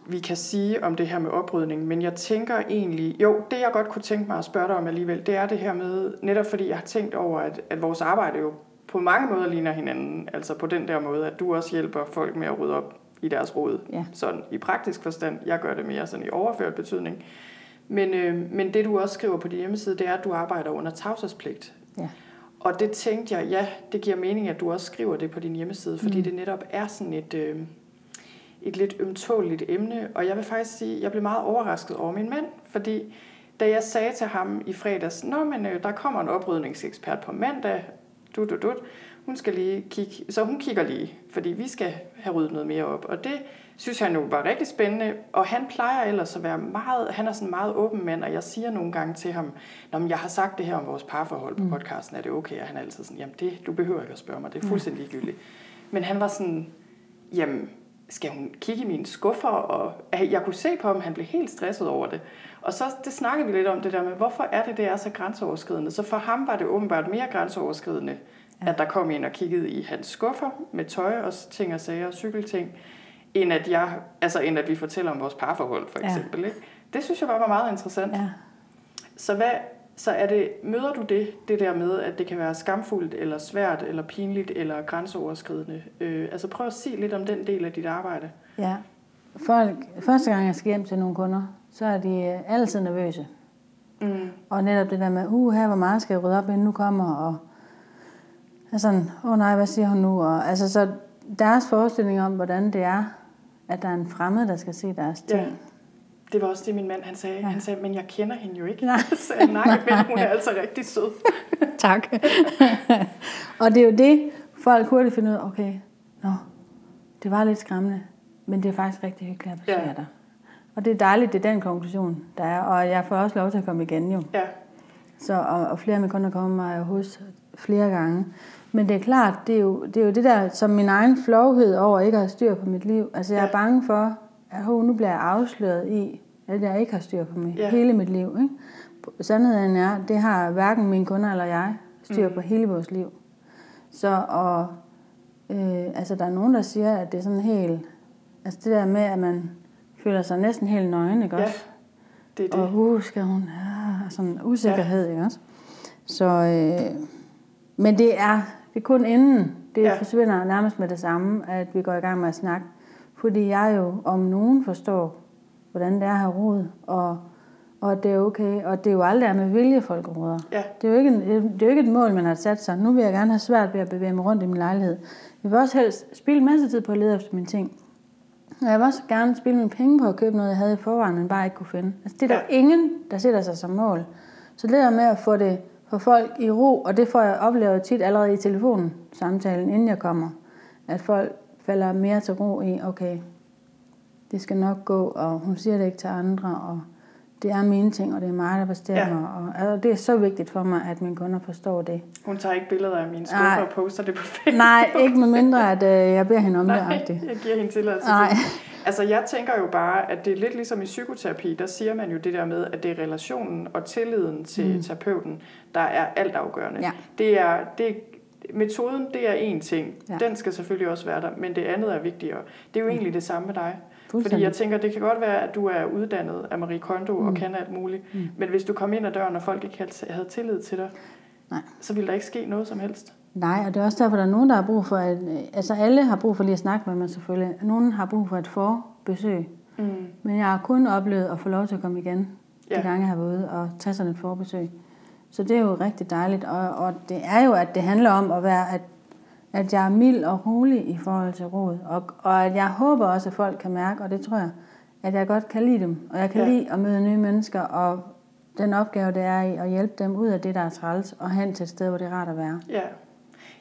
vi kan sige om det her med oprydning, men jeg tænker egentlig, det jeg godt kunne tænke mig at spørge dig om alligevel, det er det her med, netop fordi jeg har tænkt over, at vores arbejde jo på mange måder ligner hinanden, altså på den der måde, at du også hjælper folk med at rydde op i deres rod, sådan i praktisk forstand, jeg gør det mere sådan i overført betydning, men det du også skriver på din hjemmeside, det er, at du arbejder under tavshedspligt. Ja. Og det tænkte jeg, det giver mening, at du også skriver det på din hjemmeside, fordi det netop er sådan et lidt ømtåligt emne, og jeg vil faktisk sige, at jeg blev meget overrasket over min mand, fordi da jeg sagde til ham i fredags, der kommer en oprydningsekspert på mandag, hun skal lige kigge, så hun kigger lige, fordi vi skal have ryddet noget mere op, og det synes han jo var rigtig spændende, og han plejer ellers at være meget, han er sådan en meget åben mand, og jeg siger nogle gange til ham, jeg har sagt det her om vores parforhold på podcasten, er det okay? Og han er altid sådan, du behøver ikke at spørge mig, det er fuldstændig ligegyldigt. Men han var sådan, skal hun kigge i mine skuffer? Og jeg kunne se på ham, han blev helt stresset over det. Og så det snakkede vi lidt om det der med, hvorfor er det er så grænseoverskridende? Så for ham var det åbenbart mere grænseoverskridende, at der kom en og kiggede i hans skuffer med tøj og ting og sager og cykelting, end at vi fortæller om vores parforhold for eksempel. Ikke? Det synes jeg bare var meget interessant. Ja. Så er det, møder du det der med, at det kan være skamfuldt, eller svært, eller pinligt, eller grænseoverskridende? Prøv at sige lidt om den del af dit arbejde. Ja, Første gang jeg skal hjem til nogle kunder, så er de altid nervøse. Mm. Og netop det der med, her hvor meget skal jeg rydde op, inden nu kommer, og sådan, nej, hvad siger hun nu? Og, altså, så deres forestilling om, hvordan det er, at der er en fremmed, der skal se deres ting. Ja. Det var også det, min mand han sagde. Ja. Han sagde, men jeg kender hende jo ikke. Nej, sagde, nej men hun er altså rigtig sød. Tak. Og det er jo det, folk hurtigt finder ud af, det var lidt skræmmende, men det er faktisk rigtig hyggeligt at besøge dig. Og det er dejligt, det er den konklusion, der er. Og jeg får også lov til at komme igen jo. Ja. Så, og flere af mine kunder kommer mig hos flere gange. Men det er klart, det er jo det der, som min egen flovhed over ikke at have styr på mit liv. Altså jeg er bange for, at nu bliver jeg afsløret i, at jeg ikke har styr på hele mit liv. Ikke? Sandheden er, det har hverken mine kunder eller jeg styr på hele vores liv. Så der er nogen, der siger, at det er sådan helt... Altså det der med, at man føler sig næsten helt nøgen, ikke også? Ja, det er det. Og skal hun have sådan en usikkerhed, ikke også? Så... Men det er kun inden det forsvinder nærmest med det samme, at vi går i gang med at snakke. Fordi jeg jo om nogen forstår, hvordan det er at have rod, og det er okay. Og det er jo aldrig med vilje, folk roder. Ja. Det er jo ikke et mål, man har sat sig. Nu vil jeg gerne have svært ved at bevæge mig rundt i min lejlighed. Jeg vil også helst spilde en masse tid på at lede efter mine ting. Og jeg vil også gerne spilde mine penge på at købe noget, jeg havde i forvejen, men bare ikke kunne finde. Altså, det er der ingen, der sætter sig som mål. Så det der med at få det for folk i ro, og det får jeg oplevet tit allerede i telefonen, samtalen, inden jeg kommer, at folk falder mere til ro i, okay, det skal nok gå, og hun siger det ikke til andre, og det er mine ting, og det er mig, der bestemmer, og det er så vigtigt for mig, at mine kunder forstår det. Hun tager ikke billeder af mine skuffer og poster det på Facebook. Nej, ikke med mindre, at jeg beder hende om det. Nej, jeg giver hende tilladelse. Altså, jeg tænker jo bare, at det er lidt ligesom i psykoterapi, der siger man jo det der med, at det er relationen og tilliden til terapeuten, der er altafgørende. Ja. Metoden, det er én ting. Ja. Den skal selvfølgelig også være der, men det andet er vigtigere. Det er jo egentlig det samme med dig. Fordi jeg tænker, det kan godt være, at du er uddannet af Marie Kondo og kan alt muligt, men hvis du kom ind ad døren, og folk ikke havde tillid til dig, så ville der ikke ske noget som helst. Nej, og det er også derfor, der er nogen, der har brug for... Altså alle har brug for lige at snakke med mig selvfølgelig. Nogen har brug for et forbesøg. Mm. Men jeg har kun oplevet at få lov til at komme igen, de gange jeg har været ude og tage sådan et forbesøg. Så det er jo rigtig dejligt. Og det er jo, at det handler om at være... At jeg er mild og rolig i forhold til råd. Og at jeg håber også, at folk kan mærke, og det tror jeg, at jeg godt kan lide dem. Og jeg kan lide at møde nye mennesker, og den opgave, det er i at hjælpe dem ud af det, der er træls, og hen til et sted, hvor det er rart at være. Ja.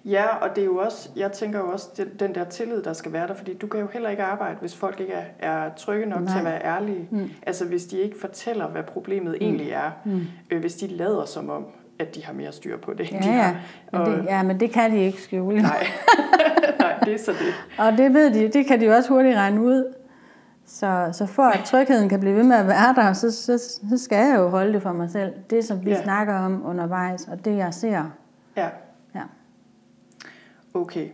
Ja, og det er jo også, jeg tænker jo også, den der tillid, der skal være der, fordi du kan jo heller ikke arbejde, hvis folk ikke er trygge nok til at være ærlige. Mm. Altså hvis de ikke fortæller, hvad problemet egentlig er. Mm. Hvis de lader som om, at de har mere styr på det, end de har. Men det kan de ikke skjule. Nej, nej, det er så det. Og det ved de, det kan de også hurtigt regne ud. Så for at trygheden kan blive ved med at være der, så skal jeg jo holde det for mig selv. Det, som vi snakker om undervejs, og det, jeg ser. Ja. Okay.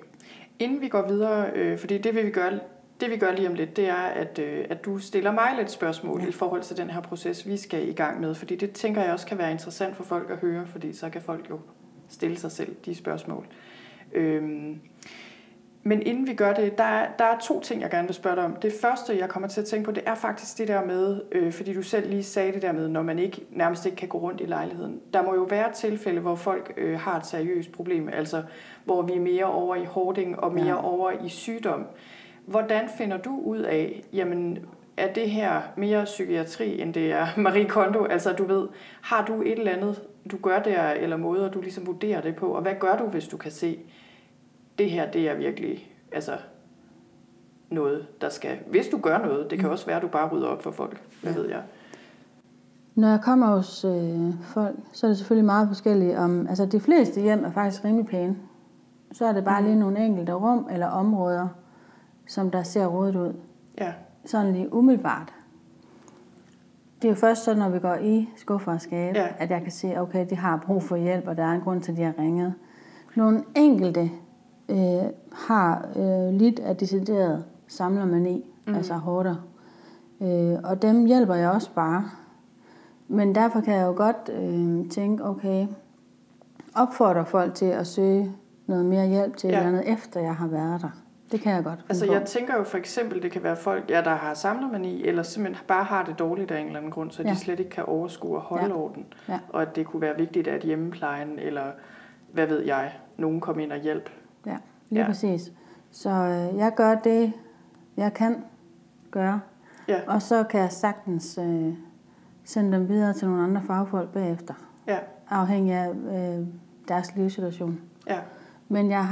Inden vi går videre, fordi det vi gør lige om lidt, det er, at du stiller mig lidt spørgsmål i forhold til den her proces, vi skal i gang med. Fordi det tænker jeg også kan være interessant for folk at høre, fordi så kan folk jo stille sig selv de spørgsmål. Men inden vi gør det, der er to ting, jeg gerne vil spørge dig om. Det første, jeg kommer til at tænke på, det er faktisk det der med, fordi du selv lige sagde det der med, når man nærmest ikke kan gå rundt i lejligheden. Der må jo være tilfælde, hvor folk har et seriøst problem, altså hvor vi er mere over i hoarding og mere over i sygdom. Hvordan finder du ud af, jamen er det her mere psykiatri, end det er Marie Kondo? Altså du ved, har du et eller andet, du gør der, eller måder, du ligesom vurderer det på, og hvad gør du, hvis du kan se, det her, det er virkelig altså noget, der skal... Hvis du gør noget, det kan også være, at du bare rydder op for folk. Hvad ved jeg? Når jeg kommer hos folk, så er det selvfølgelig meget forskelligt. Altså, de fleste hjem er faktisk rimelig pæne. Så er det bare lige nogle enkelte rum eller områder, som der ser rodet ud. Ja. Sådan lige umiddelbart. Det er jo først så, når vi går i skuffer og skabe, at jeg kan se, okay, de har brug for hjælp, og der er en grund til, at de har ringet. Nogle enkelte har lidt af decideret samlermani, altså hoarder. Og dem hjælper jeg også bare. Men derfor kan jeg jo godt tænke, okay, opfordrer folk til at søge noget mere hjælp til et eller andet, efter jeg har været der. Det kan jeg godt. Altså jeg tænker jo for eksempel, det kan være folk, der har samlermani, eller simpelthen bare har det dårligt af en eller anden grund, så de slet ikke kan overskue og holde orden. Ja. Og at det kunne være vigtigt, at hjemmeplejen, eller hvad ved jeg, nogen kom ind og hjælp. Ja, lige præcis. Så jeg gør det, jeg kan gøre. Ja. Og så kan jeg sagtens sende dem videre til nogle andre fagfolk bagefter. Ja. Afhængig af deres livssituation. Ja. Men jeg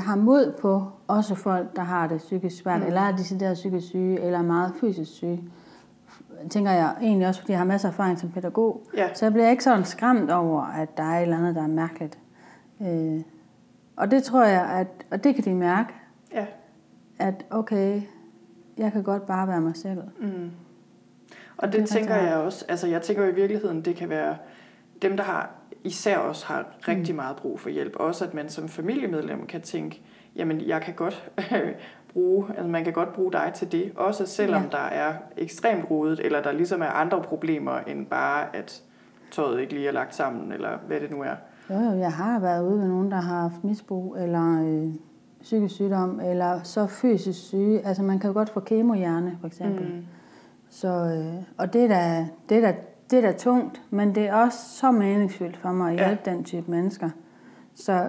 har mod på også folk, der har det psykisk svært, eller er decideret psykisk syge, eller meget fysisk syge. Tænker jeg egentlig også, fordi jeg har masser af erfaring som pædagog. Ja. Så jeg bliver ikke sådan skræmt over, at der er et eller andet, der er mærkeligt. Og det tror jeg, og det kan de mærke, at okay, jeg kan godt bare være mig selv. Mm. Og det tænker jeg også. Altså jeg tænker i virkeligheden, det kan være dem, der har især også har rigtig meget brug for hjælp. Også at man som familiemedlem kan tænke, jamen jeg kan godt man kan godt bruge dig til det. Også selvom der er ekstremt rodet, eller der ligesom er andre problemer, end bare at tøjet ikke lige er lagt sammen, eller hvad det nu er. Jo, jeg har været ude med nogen, der har haft misbrug, eller psykisk sygdom, eller så fysisk syge. Altså man kan jo godt få kemohjerne, for eksempel. Mm. Så, og det er da tungt, men det er også så meningsfyldt for mig at hjælpe den type mennesker. Så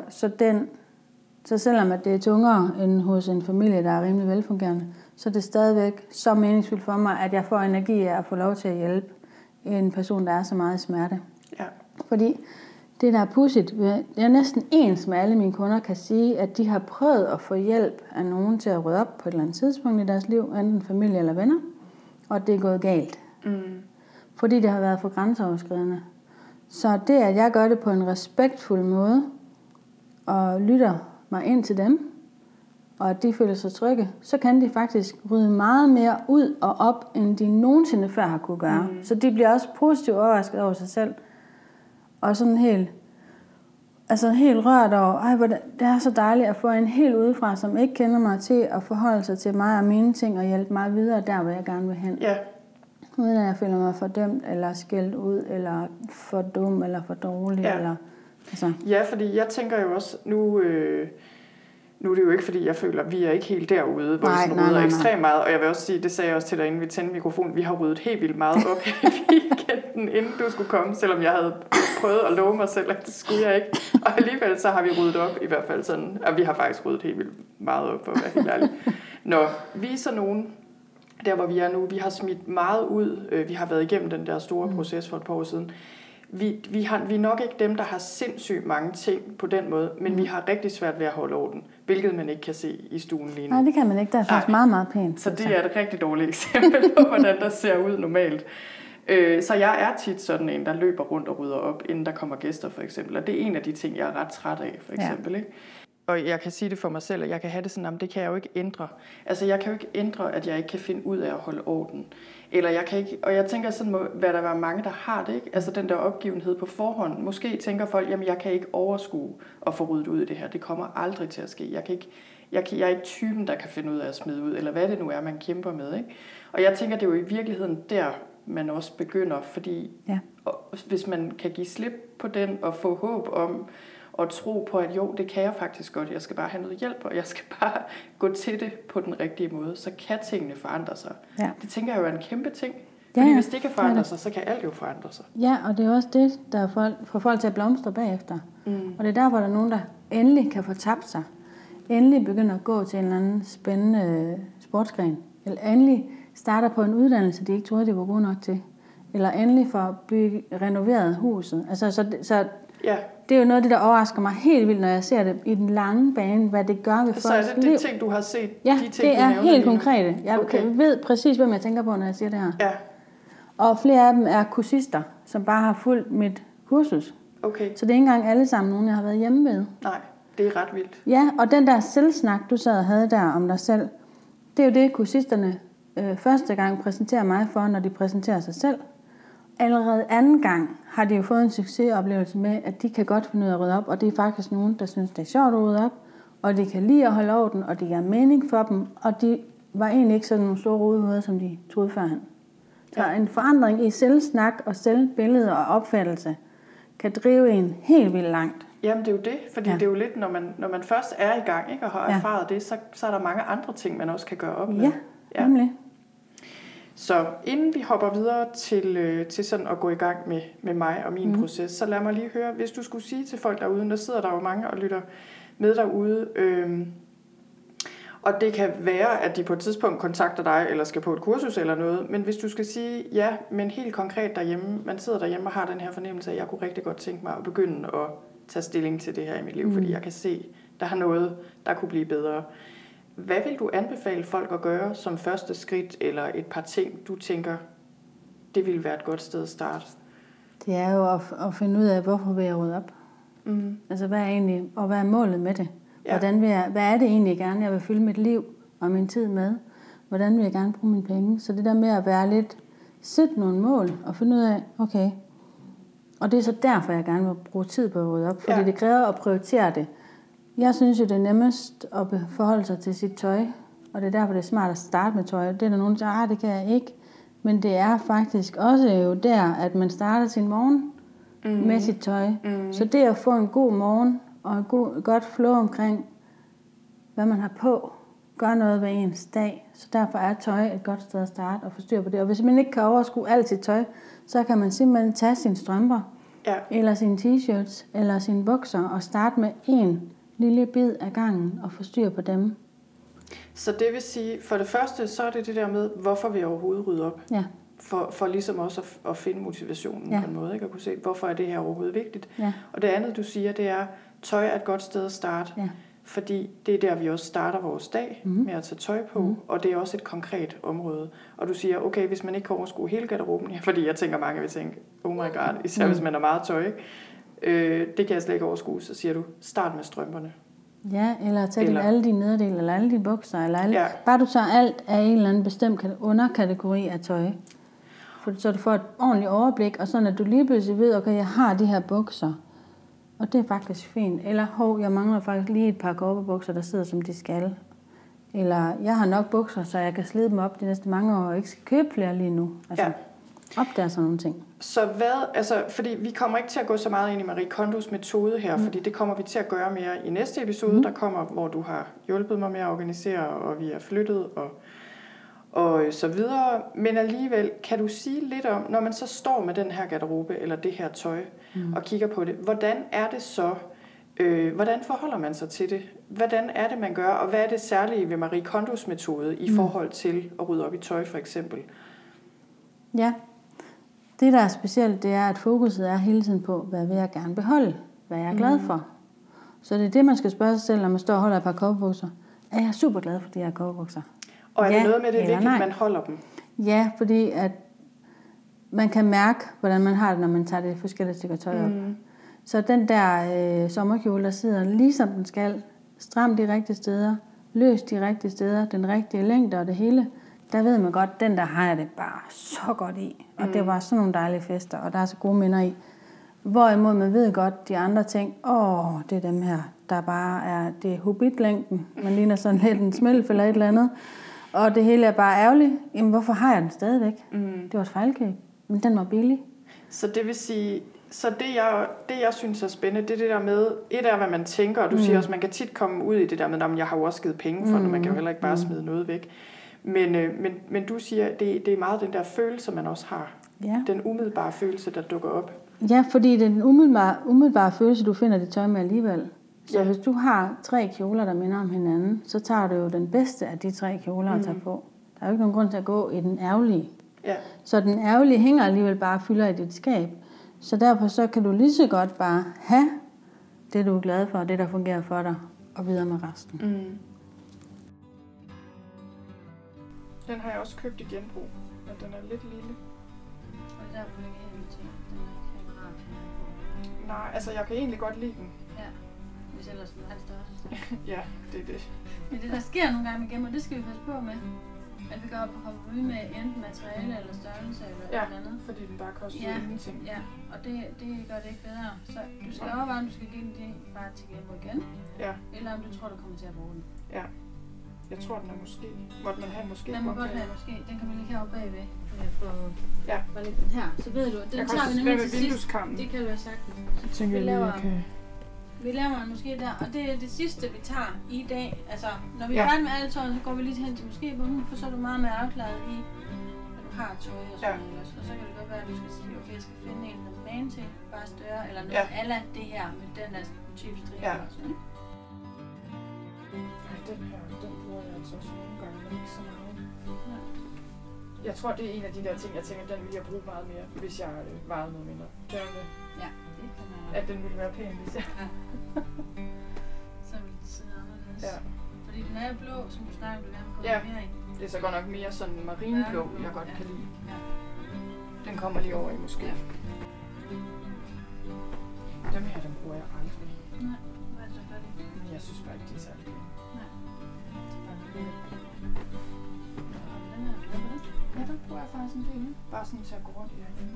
selvom at det er tungere end hos en familie, der er rimelig velfungerende, så er det stadigvæk så meningsfyldt for mig, at jeg får energi af at få lov til at hjælpe en person, der er så meget i smerte. Ja. Fordi det, der er pudsigt, jeg er næsten ens med alle mine kunder, kan sige, at de har prøvet at få hjælp af nogen til at rydde op på et eller andet tidspunkt i deres liv, enten familie eller venner, og det er gået galt. Mm. Fordi det har været for grænseoverskridende. Så det, at jeg gør det på en respektfuld måde, og lytter mig ind til dem, og at de føler sig trygge, så kan de faktisk rydde meget mere ud og op, end de nogensinde før har kunne gøre. Mm. Så de bliver også positivt overrasket over sig selv, og sådan helt rørt over, det er så dejligt at få en helt udefra, som ikke kender mig, til at forholde sig til mig og mine ting, og hjælpe mig videre der, hvor jeg gerne vil hen. Ja. Uden at jeg føler mig fordømt, eller skældt ud, eller for dum, eller for dårlig. Ja, eller, altså. Ja, fordi jeg tænker jo også, nu er det jo ikke, fordi jeg føler, at vi er ikke helt derude, hvor vi rydder ekstremt meget. Og jeg vil også sige, det sagde jeg også til dig, inden vi tændte mikrofonen, vi har ryddet helt vildt meget op i weekenden, inden du skulle komme, selvom jeg havde prøvet at love mig selv, at det skulle jeg ikke. Og alligevel så har vi ryddet op, i hvert fald sådan. Og vi har faktisk ryddet helt vildt meget op, for at være helt ærlig. Nå, vi er så nogen. Der hvor vi er nu, vi har smidt meget ud. Vi har været igennem den der store proces for et par år siden. Vi er nok ikke dem, der har sindssygt mange ting på den måde, men vi har rigtig svært ved at holde orden, hvilket man ikke kan se i stuen lige nu. Nej, det kan man ikke. Der er faktisk meget, meget pænt. Så det er et rigtig dårligt eksempel på, hvordan der ser ud normalt. Så jeg er tit sådan en, der løber rundt og rydder op, inden der kommer gæster for eksempel. Og det er en af de ting, jeg er ret træt af for eksempel, ikke? Og jeg kan sige det for mig selv, og jeg kan have det sådan, at det kan jeg jo ikke ændre. Altså, jeg kan jo ikke ændre, at jeg ikke kan finde ud af at holde orden. Eller jeg kan ikke, og jeg tænker sådan, hvad der var mange, der har det, ikke? Altså, den der opgivenhed på forhånd. Måske tænker folk, jamen, jeg kan ikke overskue at få ryddet ud i det her. Det kommer aldrig til at ske. Jeg er ikke typen, der kan finde ud af at smide ud, eller hvad det nu er, man kæmper med, ikke? Og jeg tænker, det er jo i virkeligheden der, man også begynder, fordi hvis man kan give slip på den og få håb om, og tro på, at jo, det kan jeg faktisk godt. Jeg skal bare have noget hjælp, og jeg skal bare gå til det på den rigtige måde. Så kan tingene forandre sig. Ja. Det tænker jeg jo er en kæmpe ting. Fordi hvis det kan forandre sig, så kan alt jo forandre sig. Ja, og det er også det, der får folk til at blomstre bagefter. Mm. Og det er der, hvor der er nogen, der endelig kan få tabt sig. Endelig begynder at gå til en eller anden spændende sportsgren. Eller endelig starter på en uddannelse, de ikke troede, de var gode nok til. Eller endelig får renoveret huset. Altså, det er jo noget af det, der overrasker mig helt vildt, når jeg ser det i den lange bane, hvad det gør ved folks liv. Så er det de ting, du har set? Ja, de ting, det er helt konkrete. Jeg ved præcis, hvem jeg tænker på, når jeg siger det her. Ja. Og flere af dem er kursister, som bare har fulgt mit kursus. Okay. Så det er ikke engang alle sammen nogen, jeg har været hjemme ved. Nej, det er ret vildt. Ja, og den der selvsnak, du sad og havde der om dig selv, det er jo det, kursisterne første gang præsenterer mig for, når de præsenterer sig selv. Allerede anden gang har de jo fået en succesoplevelse med, at de kan godt finde ud af at rydde op, og det er faktisk nogen, der synes, det er sjovt at rydde op, og de kan lide at holde orden, og det giver mening for dem, og de var egentlig ikke sådan nogle store rodehoveder, som de troede førhen. Så en forandring i selvsnak og selvbillede og opfattelse kan drive en helt vildt langt. Jamen det er jo det, fordi det er jo lidt, når man først er i gang, ikke, og har erfaret det, så er der mange andre ting, man også kan gøre op med. Ja, nemlig. Så inden vi hopper videre til sådan at gå i gang med mig og min proces, så lad mig lige høre, hvis du skulle sige til folk derude, der sidder der jo mange og lytter med derude, og det kan være, at de på et tidspunkt kontakter dig, eller skal på et kursus eller noget, men hvis du skal sige, ja, men helt konkret derhjemme, man sidder derhjemme og har den her fornemmelse af, at jeg kunne rigtig godt tænke mig at begynde at tage stilling til det her i mit liv, fordi jeg kan se, der er noget, der kunne blive bedre. Hvad vil du anbefale folk at gøre som første skridt, eller et par ting, du tænker, det ville være et godt sted at starte? Det er jo at finde ud af, hvorfor vil jeg rydde op? Altså, hvad er egentlig, og hvad er målet med det? Ja. Hvad er det egentlig gerne, jeg vil fylde mit liv og min tid med? Hvordan vil jeg gerne bruge mine penge? Så det der med at være lidt, sætte nogle mål og finde ud af, okay, og det er så derfor, jeg gerne vil bruge tid på at rydde op, fordi det kræver at prioritere det. Jeg synes jo, det er nemmest at forholde sig til sit tøj, og det er derfor, det er smart at starte med tøj. Det er der nogen, der siger, det kan jeg ikke. Men det er faktisk også jo der, at man starter sin morgen med sit tøj. Så det at få en god morgen og et godt flow omkring, hvad man har på, gør noget ved ens dag. Så derfor er tøj et godt sted at starte og få styr på det. Og hvis man ikke kan overskue alt sit tøj, så kan man simpelthen tage sine strømper, eller sine t-shirts, eller sine bukser og starte med én lille bid af gangen og få styr på dem. Så det vil sige, for det første, så er det det der med, hvorfor vi overhovedet rydder op. Ja. For ligesom også at finde motivationen på en måde, ikke? At kunne se, hvorfor er det her overhovedet vigtigt. Ja. Og det andet, du siger, det er, tøj er et godt sted at starte. Ja. Fordi det er der, vi også starter vores dag med at tage tøj på, og det er også et konkret område. Og du siger, okay, hvis man ikke kan overskue hele garderoben, fordi jeg tænker, mange vil tænke, oh my god, især hvis man har meget tøj, ikke? Det kan jeg slet ikke overskue, så siger du, start med strømperne. Ja, eller tag alle dine nederdel, eller alle dine bukser, eller alle, bare du tager alt af en eller anden bestemt underkategori af tøj. Så du får et ordentligt overblik, og sådan at du lige pludselig ved, okay, jeg har de her bukser, og det er faktisk fint. Eller, jeg mangler faktisk lige et par korperbukser, der sidder som de skal. Eller, jeg har nok bukser, så jeg kan slide dem op de næste mange år, og ikke skal købe flere lige nu. Altså, opdager sådan nogle ting. Så hvad, altså, fordi vi kommer ikke til at gå så meget ind i Marie Kondos metode her, fordi det kommer vi til at gøre mere i næste episode, der kommer, hvor du har hjulpet mig med at organisere, og vi er flyttet, og så videre. Men alligevel, kan du sige lidt om, når man så står med den her garderobe, eller det her tøj, og kigger på det, hvordan er det så, hvordan forholder man sig til det? Hvordan er det, man gør, og hvad er det særlige ved Marie Kondos metode, i forhold til at rydde op i tøj, for eksempel? Ja, det der er specielt, det er, at fokuset er hele tiden på, hvad vil jeg gerne beholde? Hvad jeg er glad for? Så det er det, man skal spørge sig selv, når man står og holder et par korpebukser. Er jeg super glad for de her korpebukser? Og er det noget med, det er vigtigt, man holder dem? Ja, fordi at man kan mærke, hvordan man har det, når man tager det forskellige stykker tøj op. Så den der sommerkjole, der sidder lige som den skal, stram de rigtige steder, løs de rigtige steder, den rigtige længde og det hele, der ved man godt, den der har jeg det bare så godt i. Og det var sådan nogle dejlige fester, og der er så gode minder i. Hvorimod man ved godt, de andre ting, det er dem her, der bare er det hobbitlængden. Man ligner sådan lidt en smilf eller et eller andet. Og det hele er bare ærgerligt. Jamen, hvorfor har jeg den stadigvæk? Det var et fejlkøb, men den var billig. Så det vil sige, så det jeg synes er spændende, det er det der med, et er, hvad man tænker, og du siger også, man kan tit komme ud i det der med, at jeg har jo også givet penge for det, man kan jo heller ikke bare smide noget væk. Men du siger, det er meget den der følelse, man også har. Ja. Den umiddelbare følelse, der dukker op. Ja, fordi det er den umiddelbare følelse, du finder det tøj med alligevel. Så hvis du har 3 kjoler, der minder om hinanden, så tager du jo den bedste af de 3 kjoler at tage på. Der er jo ikke nogen grund til at gå i den ærgerlige. Ja. Så den ærgerlige hænger alligevel bare og fylder i dit skab. Så derfor så kan du lige så godt bare have det, du er glad for, og det, der fungerer for dig, og videre med resten. Den har jeg også købt i genbrug, men den er lidt lille. Og det er derfor, den ikke er helt til. Den er ikke helt rar til at. Nej, altså jeg kan egentlig godt lide den. Ja. Hvis ellers den er en størrelse. Ja, det er det. Men det der sker nogle gange med genbrug, det skal vi passe på med. At vi går op og kommer ud med enten materiale eller størrelse eller noget andet. Fordi den bare koster ingenting. Ja, og det gør det ikke bedre. Så du skal overveje, om du skal give den bare til genbrug igen. Ja. Eller om du tror, du kommer til at bruge den. Ja. Jeg tror, den er måske. Måtte man have måske? Man må godt have måske. Den kan man lige herovre bagved. Bare lige den her. Så ved du, den tager vi nemlig til sidst. Det kan du have sagt. Så tænker vi laver, jeg, vi kan Vi laver måske der, og det er det sidste, vi tager i dag. Altså, når vi er færdige med alle tøjet, så går vi lige hen til moskébunden, for så er du meget mere afklaret i, at du har tøj og sådan noget også. Og så kan det godt være, at du skal sige, okay, jeg skal finde en, der er man til, bare større, eller noget ala det her, med den der type striber og sådan. Ej, den her, den bruger jeg altså også nogle gange, men ikke så meget. Ja. Jeg tror, det er en af de der ting, jeg tænker, den vil jeg bruge meget mere, hvis jeg varede noget mindre. Ja. At den ville være pæn, hvis jeg... Så ville det sidde anderledes. Ja. Fordi den er blå, som du snakker, du gerne vil gå mere i. Det er så godt nok mere sådan marineblå, jeg godt kan lide. Ja. Den kommer lige over i måske. Ja. Dem her, dem bruger jeg aldrig. Nej, hvad er det, der gør det? Men jeg synes bare ikke, det er særlig pænt. Nej. Den her, hvad er det? Ja, den bruger jeg faktisk en del. Bare sådan til at gå rundt i herinde.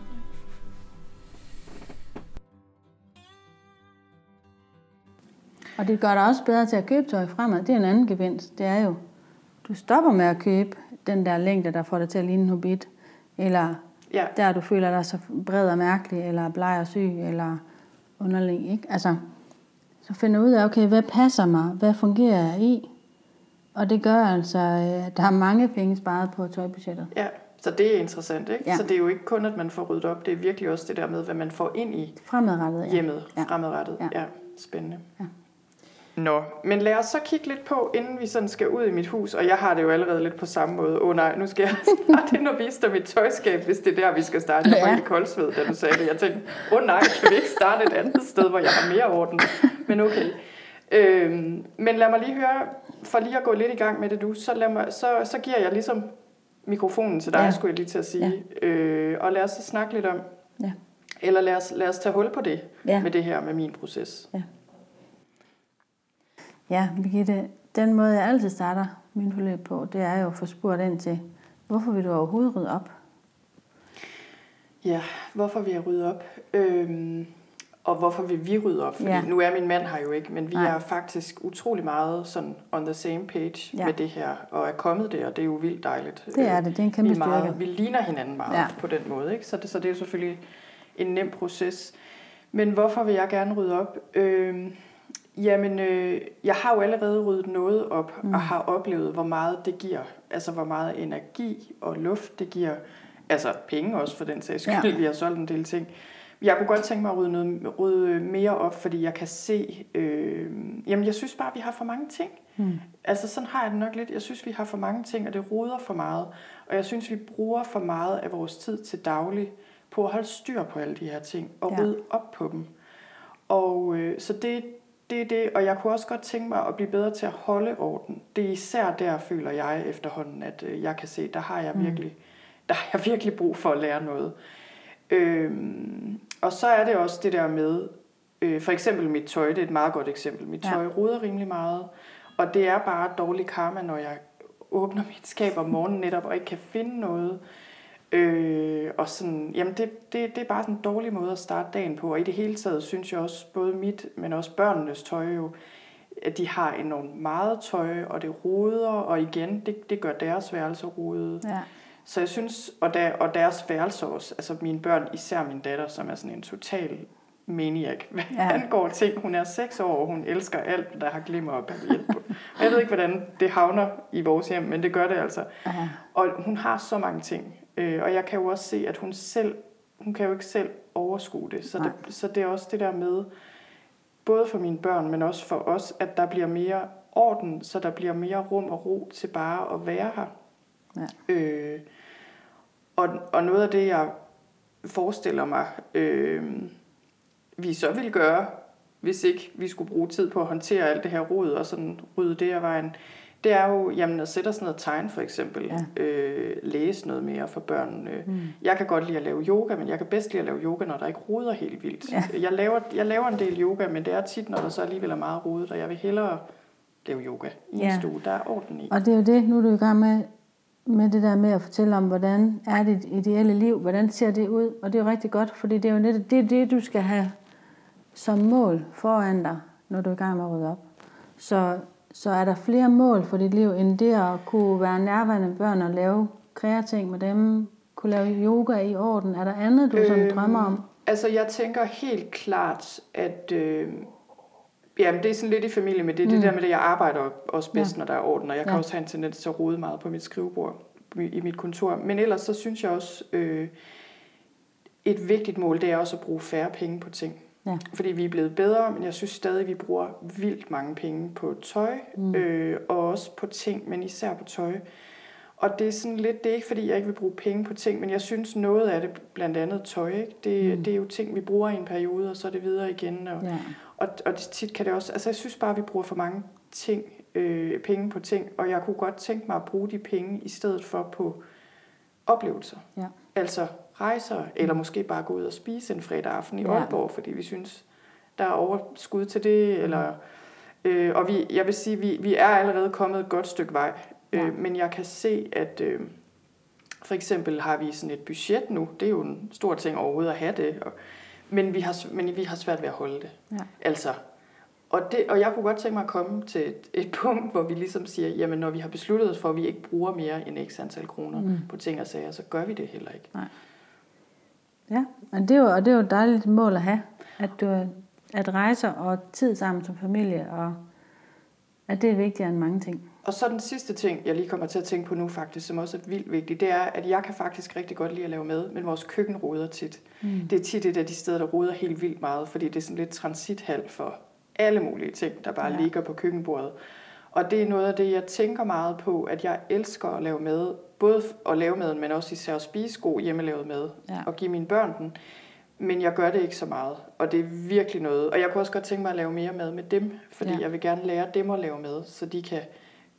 Og det gør dig også bedre til at købe tøj fremad. Det er en anden gevinst. Det er jo, du stopper med at købe den der længde, der får dig til at ligne en hobbit. Eller der, du føler dig så bred og mærkelig, eller bleg og syg, eller underlig. Ikke? Altså, så finder ud af, okay, hvad passer mig? Hvad fungerer jeg i? Og det gør altså, at der er mange penge sparet på tøjbudgettet. Ja, så det er interessant, ikke? Ja. Så det er jo ikke kun, at man får ryddet op. Det er virkelig også det der med, hvad man får ind i fremadrettet, hjemmet. Ja. Fremadrettet, ja. Spændende. Ja. Nå, men lad os så kigge lidt på, inden vi sådan skal ud i mit hus, og jeg har det jo allerede lidt på samme måde. Nej, nu skal jeg starte ind og vise dig mit tøjskab, hvis det er der, vi skal starte. Jeg var helt koldsved, da du sagde det. Jeg tænkte, nej, kan vi ikke starte et andet sted, hvor jeg har mere orden? Men okay. Men lad mig lige høre, for lige at gå lidt i gang med det nu, så giver jeg ligesom mikrofonen til dig, skulle jeg lige til at sige. Ja. Og lad os så snakke lidt om, eller lad os tage hul på det, med det her, med min proces. Ja. Ja, Birgitte, den måde, jeg altid starter min forløb på, det er jo at få spurgt ind til, hvorfor vil du overhovedet rydde op? Ja, hvorfor vil jeg rydde op? Og hvorfor vil vi rydde op? Fordi nu er min mand her jo ikke, men vi er faktisk utrolig meget sådan on the same page med det her, og er kommet der, og det er jo vildt dejligt. Det er det, det er en kæmpe styrke. Vi ligner hinanden meget på den måde, ikke? Så det er jo selvfølgelig en nem proces. Men hvorfor vil jeg gerne rydde op? Jamen, jeg har jo allerede ryddet noget op, og har oplevet, hvor meget det giver. Altså, hvor meget energi og luft det giver. Altså, penge også, for den sags skyld. Vi har solgt en del ting. Jeg kunne godt tænke mig at rydde mere op, fordi jeg kan se... jamen, jeg synes bare, vi har for mange ting. Altså, sådan har jeg det nok lidt. Jeg synes, vi har for mange ting, og det roder for meget. Og jeg synes, vi bruger for meget af vores tid til daglig på at holde styr på alle de her ting, og rydde op på dem. Og så det er det, og jeg kunne også godt tænke mig at blive bedre til at holde orden. Det er især der, føler jeg efterhånden, at jeg kan se, der har jeg virkelig brug for at lære noget. Og så er det også det der med, for eksempel mit tøj, det er et meget godt eksempel. Mit tøj roder rimelig meget, og det er bare dårlig karma, når jeg åbner mit skab om morgenen netop, og ikke kan finde noget. Og sådan, jamen det er bare sådan en dårlig måde at starte dagen på, og i det hele taget synes jeg også, både mit, men også børnenes tøj jo, at de har enormt meget tøj, og det roder, og igen, det gør deres værelser rodet. Ja. Så jeg synes, og deres værelser også, altså mine børn, især min datter, som er sådan en total maniac, hvad angår ting. Hun er 6 år, og hun elsker alt, der har glimmer og papiret på. Og jeg ved ikke, hvordan det havner i vores hjem, men det gør det altså. Aha. Og hun har så mange ting. Og jeg kan jo også se, at hun kan jo ikke selv overskue det. Så det er også det der med, både for mine børn, men også for os, at der bliver mere orden, så der bliver mere rum og ro til bare at være her. Ja. Og noget af det, jeg forestiller mig, vi så ville gøre, hvis ikke vi skulle bruge tid på at håndtere alt det her rod og sådan rydde det af vejen, det er jo, jamen, at sætte sådan noget tegn, for eksempel. Ja. Læse noget mere for børnene. Jeg kan godt lide at lave yoga, men jeg kan bedst lide at lave yoga, når der ikke roder helt vildt. Ja. Jeg laver en del yoga, men det er tit, når der så alligevel er meget rodet, og jeg vil hellere lave yoga i en stue, der er orden i. Og det er jo det, nu er du i gang med det der med at fortælle om, hvordan er dit ideelle liv, hvordan ser det ud, og det er jo rigtig godt, fordi det er jo netop det, du skal have som mål foran dig, når du er i gang med at rydde op. Så er der flere mål for dit liv, end det at kunne være nærværende med børn og lave kreating med dem, kunne lave yoga i orden. Er der andet, du sådan drømmer om? Altså, jeg tænker helt klart, at Jamen, det er sådan lidt i familie med det. Det der med, at jeg arbejder også bedst, når der er orden, og jeg kan også have en tendens til at rode meget på mit skrivebord i mit kontor. Men ellers så synes jeg også, et vigtigt mål, det er også at bruge færre penge på ting. Ja. Fordi vi er blevet bedre, men jeg synes stadig, vi bruger vildt mange penge på tøj, og også på ting, men især på tøj. Og det er sådan lidt, det er ikke fordi, jeg ikke vil bruge penge på ting, men jeg synes noget af det, blandt andet tøj, ikke? Det er jo ting, vi bruger i en periode, og så er det videre igen. Og tit kan det også, altså jeg synes bare, vi bruger for mange ting, penge på ting, og jeg kunne godt tænke mig at bruge de penge, i stedet for på oplevelser. Ja. Altså rejser, eller måske bare gå ud og spise en fredag aften i Aalborg, fordi vi synes, der er overskud til det, eller... jeg vil sige, vi er allerede kommet et godt stykke vej, men jeg kan se, at for eksempel har vi sådan et budget nu, det er jo en stor ting overhovedet at have det, men vi har svært ved at holde det. Ja. Altså, og jeg kunne godt tænke mig at komme til et punkt, hvor vi ligesom siger, jamen når vi har besluttet os for, at vi ikke bruger mere end x antal kroner på ting og sager, så gør vi det heller ikke. Nej. Ja, og det er jo et dejligt mål at have, at rejser og tid sammen som familie, og at det er vigtigere end mange ting. Og så den sidste ting, jeg lige kommer til at tænke på nu faktisk, som også er vildt vigtigt, det er, at jeg kan faktisk rigtig godt lide at lave mad, men vores køkken roder tit. Det er tit et af de steder, der roder helt vildt meget, fordi det er sådan lidt transithal for alle mulige ting, der bare ligger på køkkenbordet. Og det er noget af det, jeg tænker meget på, at jeg elsker at lave mad, både at lave maden, men også især at spise god hjemmelavet mad, og give mine børn den. Men jeg gør det ikke så meget, og det er virkelig noget. Og jeg kunne også godt tænke mig at lave mere mad med dem, fordi jeg vil gerne lære dem at lave mad, så de kan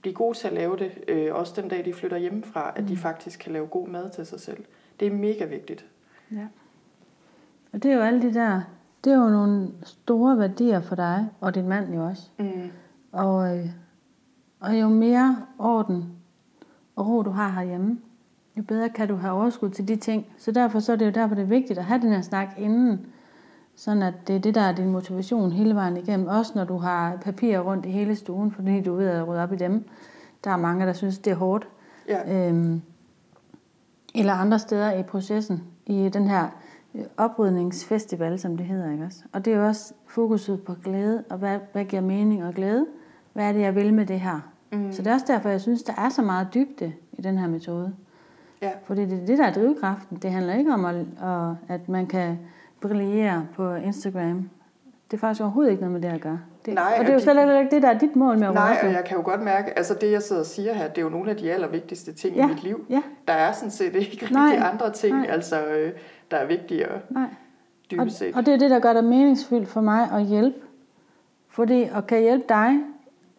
blive gode til at lave det, også den dag, de flytter hjemmefra, at de faktisk kan lave god mad til sig selv. Det er mega vigtigt. Ja. Og det er jo alle de der, det er jo nogle store værdier for dig, og din mand jo også. Mm. Og jo mere orden og ro, du har herhjemme, jo bedre kan du have overskud til de ting. Så derfor så er det jo derfor, det er vigtigt at have den her snak inden, sådan at det er det, der er din motivation hele vejen igennem. Også når du har papirer rundt i hele stuen, fordi du er ved at rydde op i dem. Der er mange, der synes, det er hårdt. Ja. Eller andre steder i processen, i den her oprydningsfestival, som det hedder, ikke også? Og det er jo også fokuset på glæde, og hvad giver mening og glæde? Hvad er det, jeg vil med det her? Mm. Så det er også derfor, jeg synes, der er så meget dybde i den her metode. Ja. Fordi det er det, der er drivkraften. Det handler ikke om, at man kan brillere på Instagram. Det er faktisk overhovedet ikke noget med det at gøre. Og det er jo slet ikke det, der er dit mål med at overleve. Nej, og jeg kan jo godt mærke, altså det, jeg sidder og siger her, det er jo nogle af de allervigtigste ting i mit liv. Ja. Der er sådan set ikke rigtig andre ting, altså der er vigtigere dybest set. Og det er det, der gør det meningsfyldt for mig at hjælpe. Fordi at kan hjælpe dig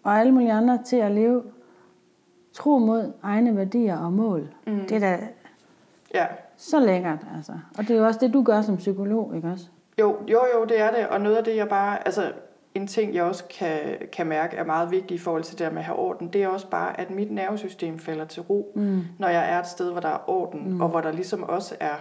og alle mulige andre til at leve tro mod egne værdier og mål. Mm. Det er da... Ja. Så lækkert, altså. Og det er jo også det, du gør som psykolog, ikke også? Jo, det er det. Og noget af det, jeg bare... Altså, en ting, jeg også kan mærke, er meget vigtig i forhold til det med at have orden, det er også bare, at mit nervesystem falder til ro, når jeg er et sted, hvor der er orden, og hvor der ligesom også er...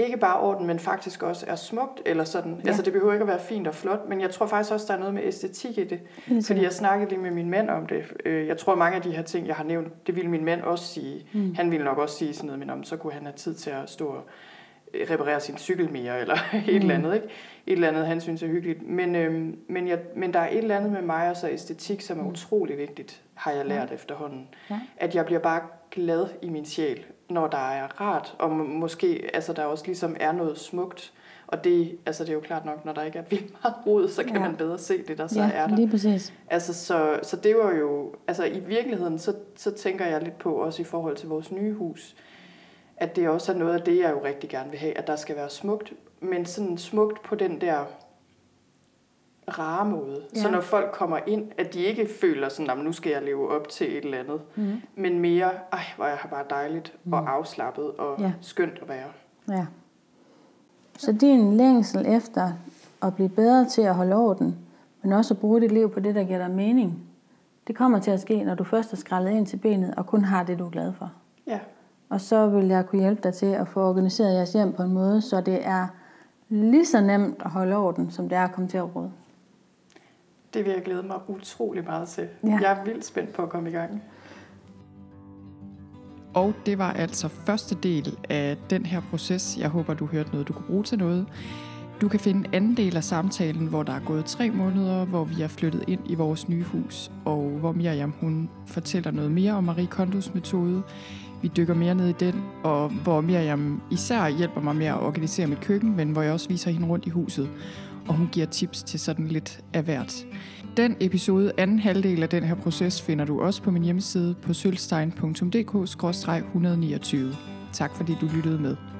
Ikke bare orden, men faktisk også er smukt, eller sådan. Ja. Altså, det behøver ikke at være fint og flot, men jeg tror faktisk også, der er noget med æstetik i det. Fordi jeg snakkede lige med min mand om det. Jeg tror, mange af de her ting, jeg har nævnt, det ville min mand også sige. Mm. Han ville nok også sige sådan noget, men om så kunne han have tid til at stå og reparere sin cykel mere, eller et eller andet, ikke? Et eller andet, han synes er hyggeligt. Men der er et eller andet med mig og så æstetik, som er utrolig vigtigt, har jeg lært efterhånden. Ja. At jeg bliver bare glad i min sjæl, når der er rart, og måske altså der også ligesom er noget smukt, og det, altså det er jo klart nok, når der ikke er vildt meget rod, så kan man bedre se det, der så er der. Ja, lige præcis. Altså, så det var jo, altså i virkeligheden, så tænker jeg lidt på, også i forhold til vores nye hus, at det også er noget af det, jeg jo rigtig gerne vil have, at der skal være smukt, men sådan smukt på den der rare måde. Ja. Så når folk kommer ind, at de ikke føler sådan, at nu skal jeg leve op til et eller andet, men mere, hvor jeg har bare dejligt og afslappet og skønt at være. Ja. Så din længsel efter at blive bedre til at holde orden, men også at bruge dit liv på det, der giver dig mening, det kommer til at ske, når du først er skrællet ind til benet og kun har det, du er glad for. Ja. Og så vil jeg kunne hjælpe dig til at få organiseret jeres hjem på en måde, så det er lige så nemt at holde orden, som det er at komme til at råde. Det vil jeg glæde mig utrolig meget til. Ja. Jeg er vildt spændt på at komme i gang. Og det var altså første del af den her proces. Jeg håber, du hørte noget, du kunne bruge til noget. Du kan finde anden del af samtalen, hvor der er gået 3 måneder, hvor vi er flyttet ind i vores nye hus, og hvor Miriam hun fortæller noget mere om Marie Kondos metode. Vi dykker mere ned i den, og hvor Miriam især hjælper mig med at organisere mit køkken, men hvor jeg også viser hende rundt i huset, og hun giver tips til sådan lidt af hvert. Den episode, anden halvdel af den her proces, finder du også på min hjemmeside på sølstein.dk/129. Tak fordi du lyttede med.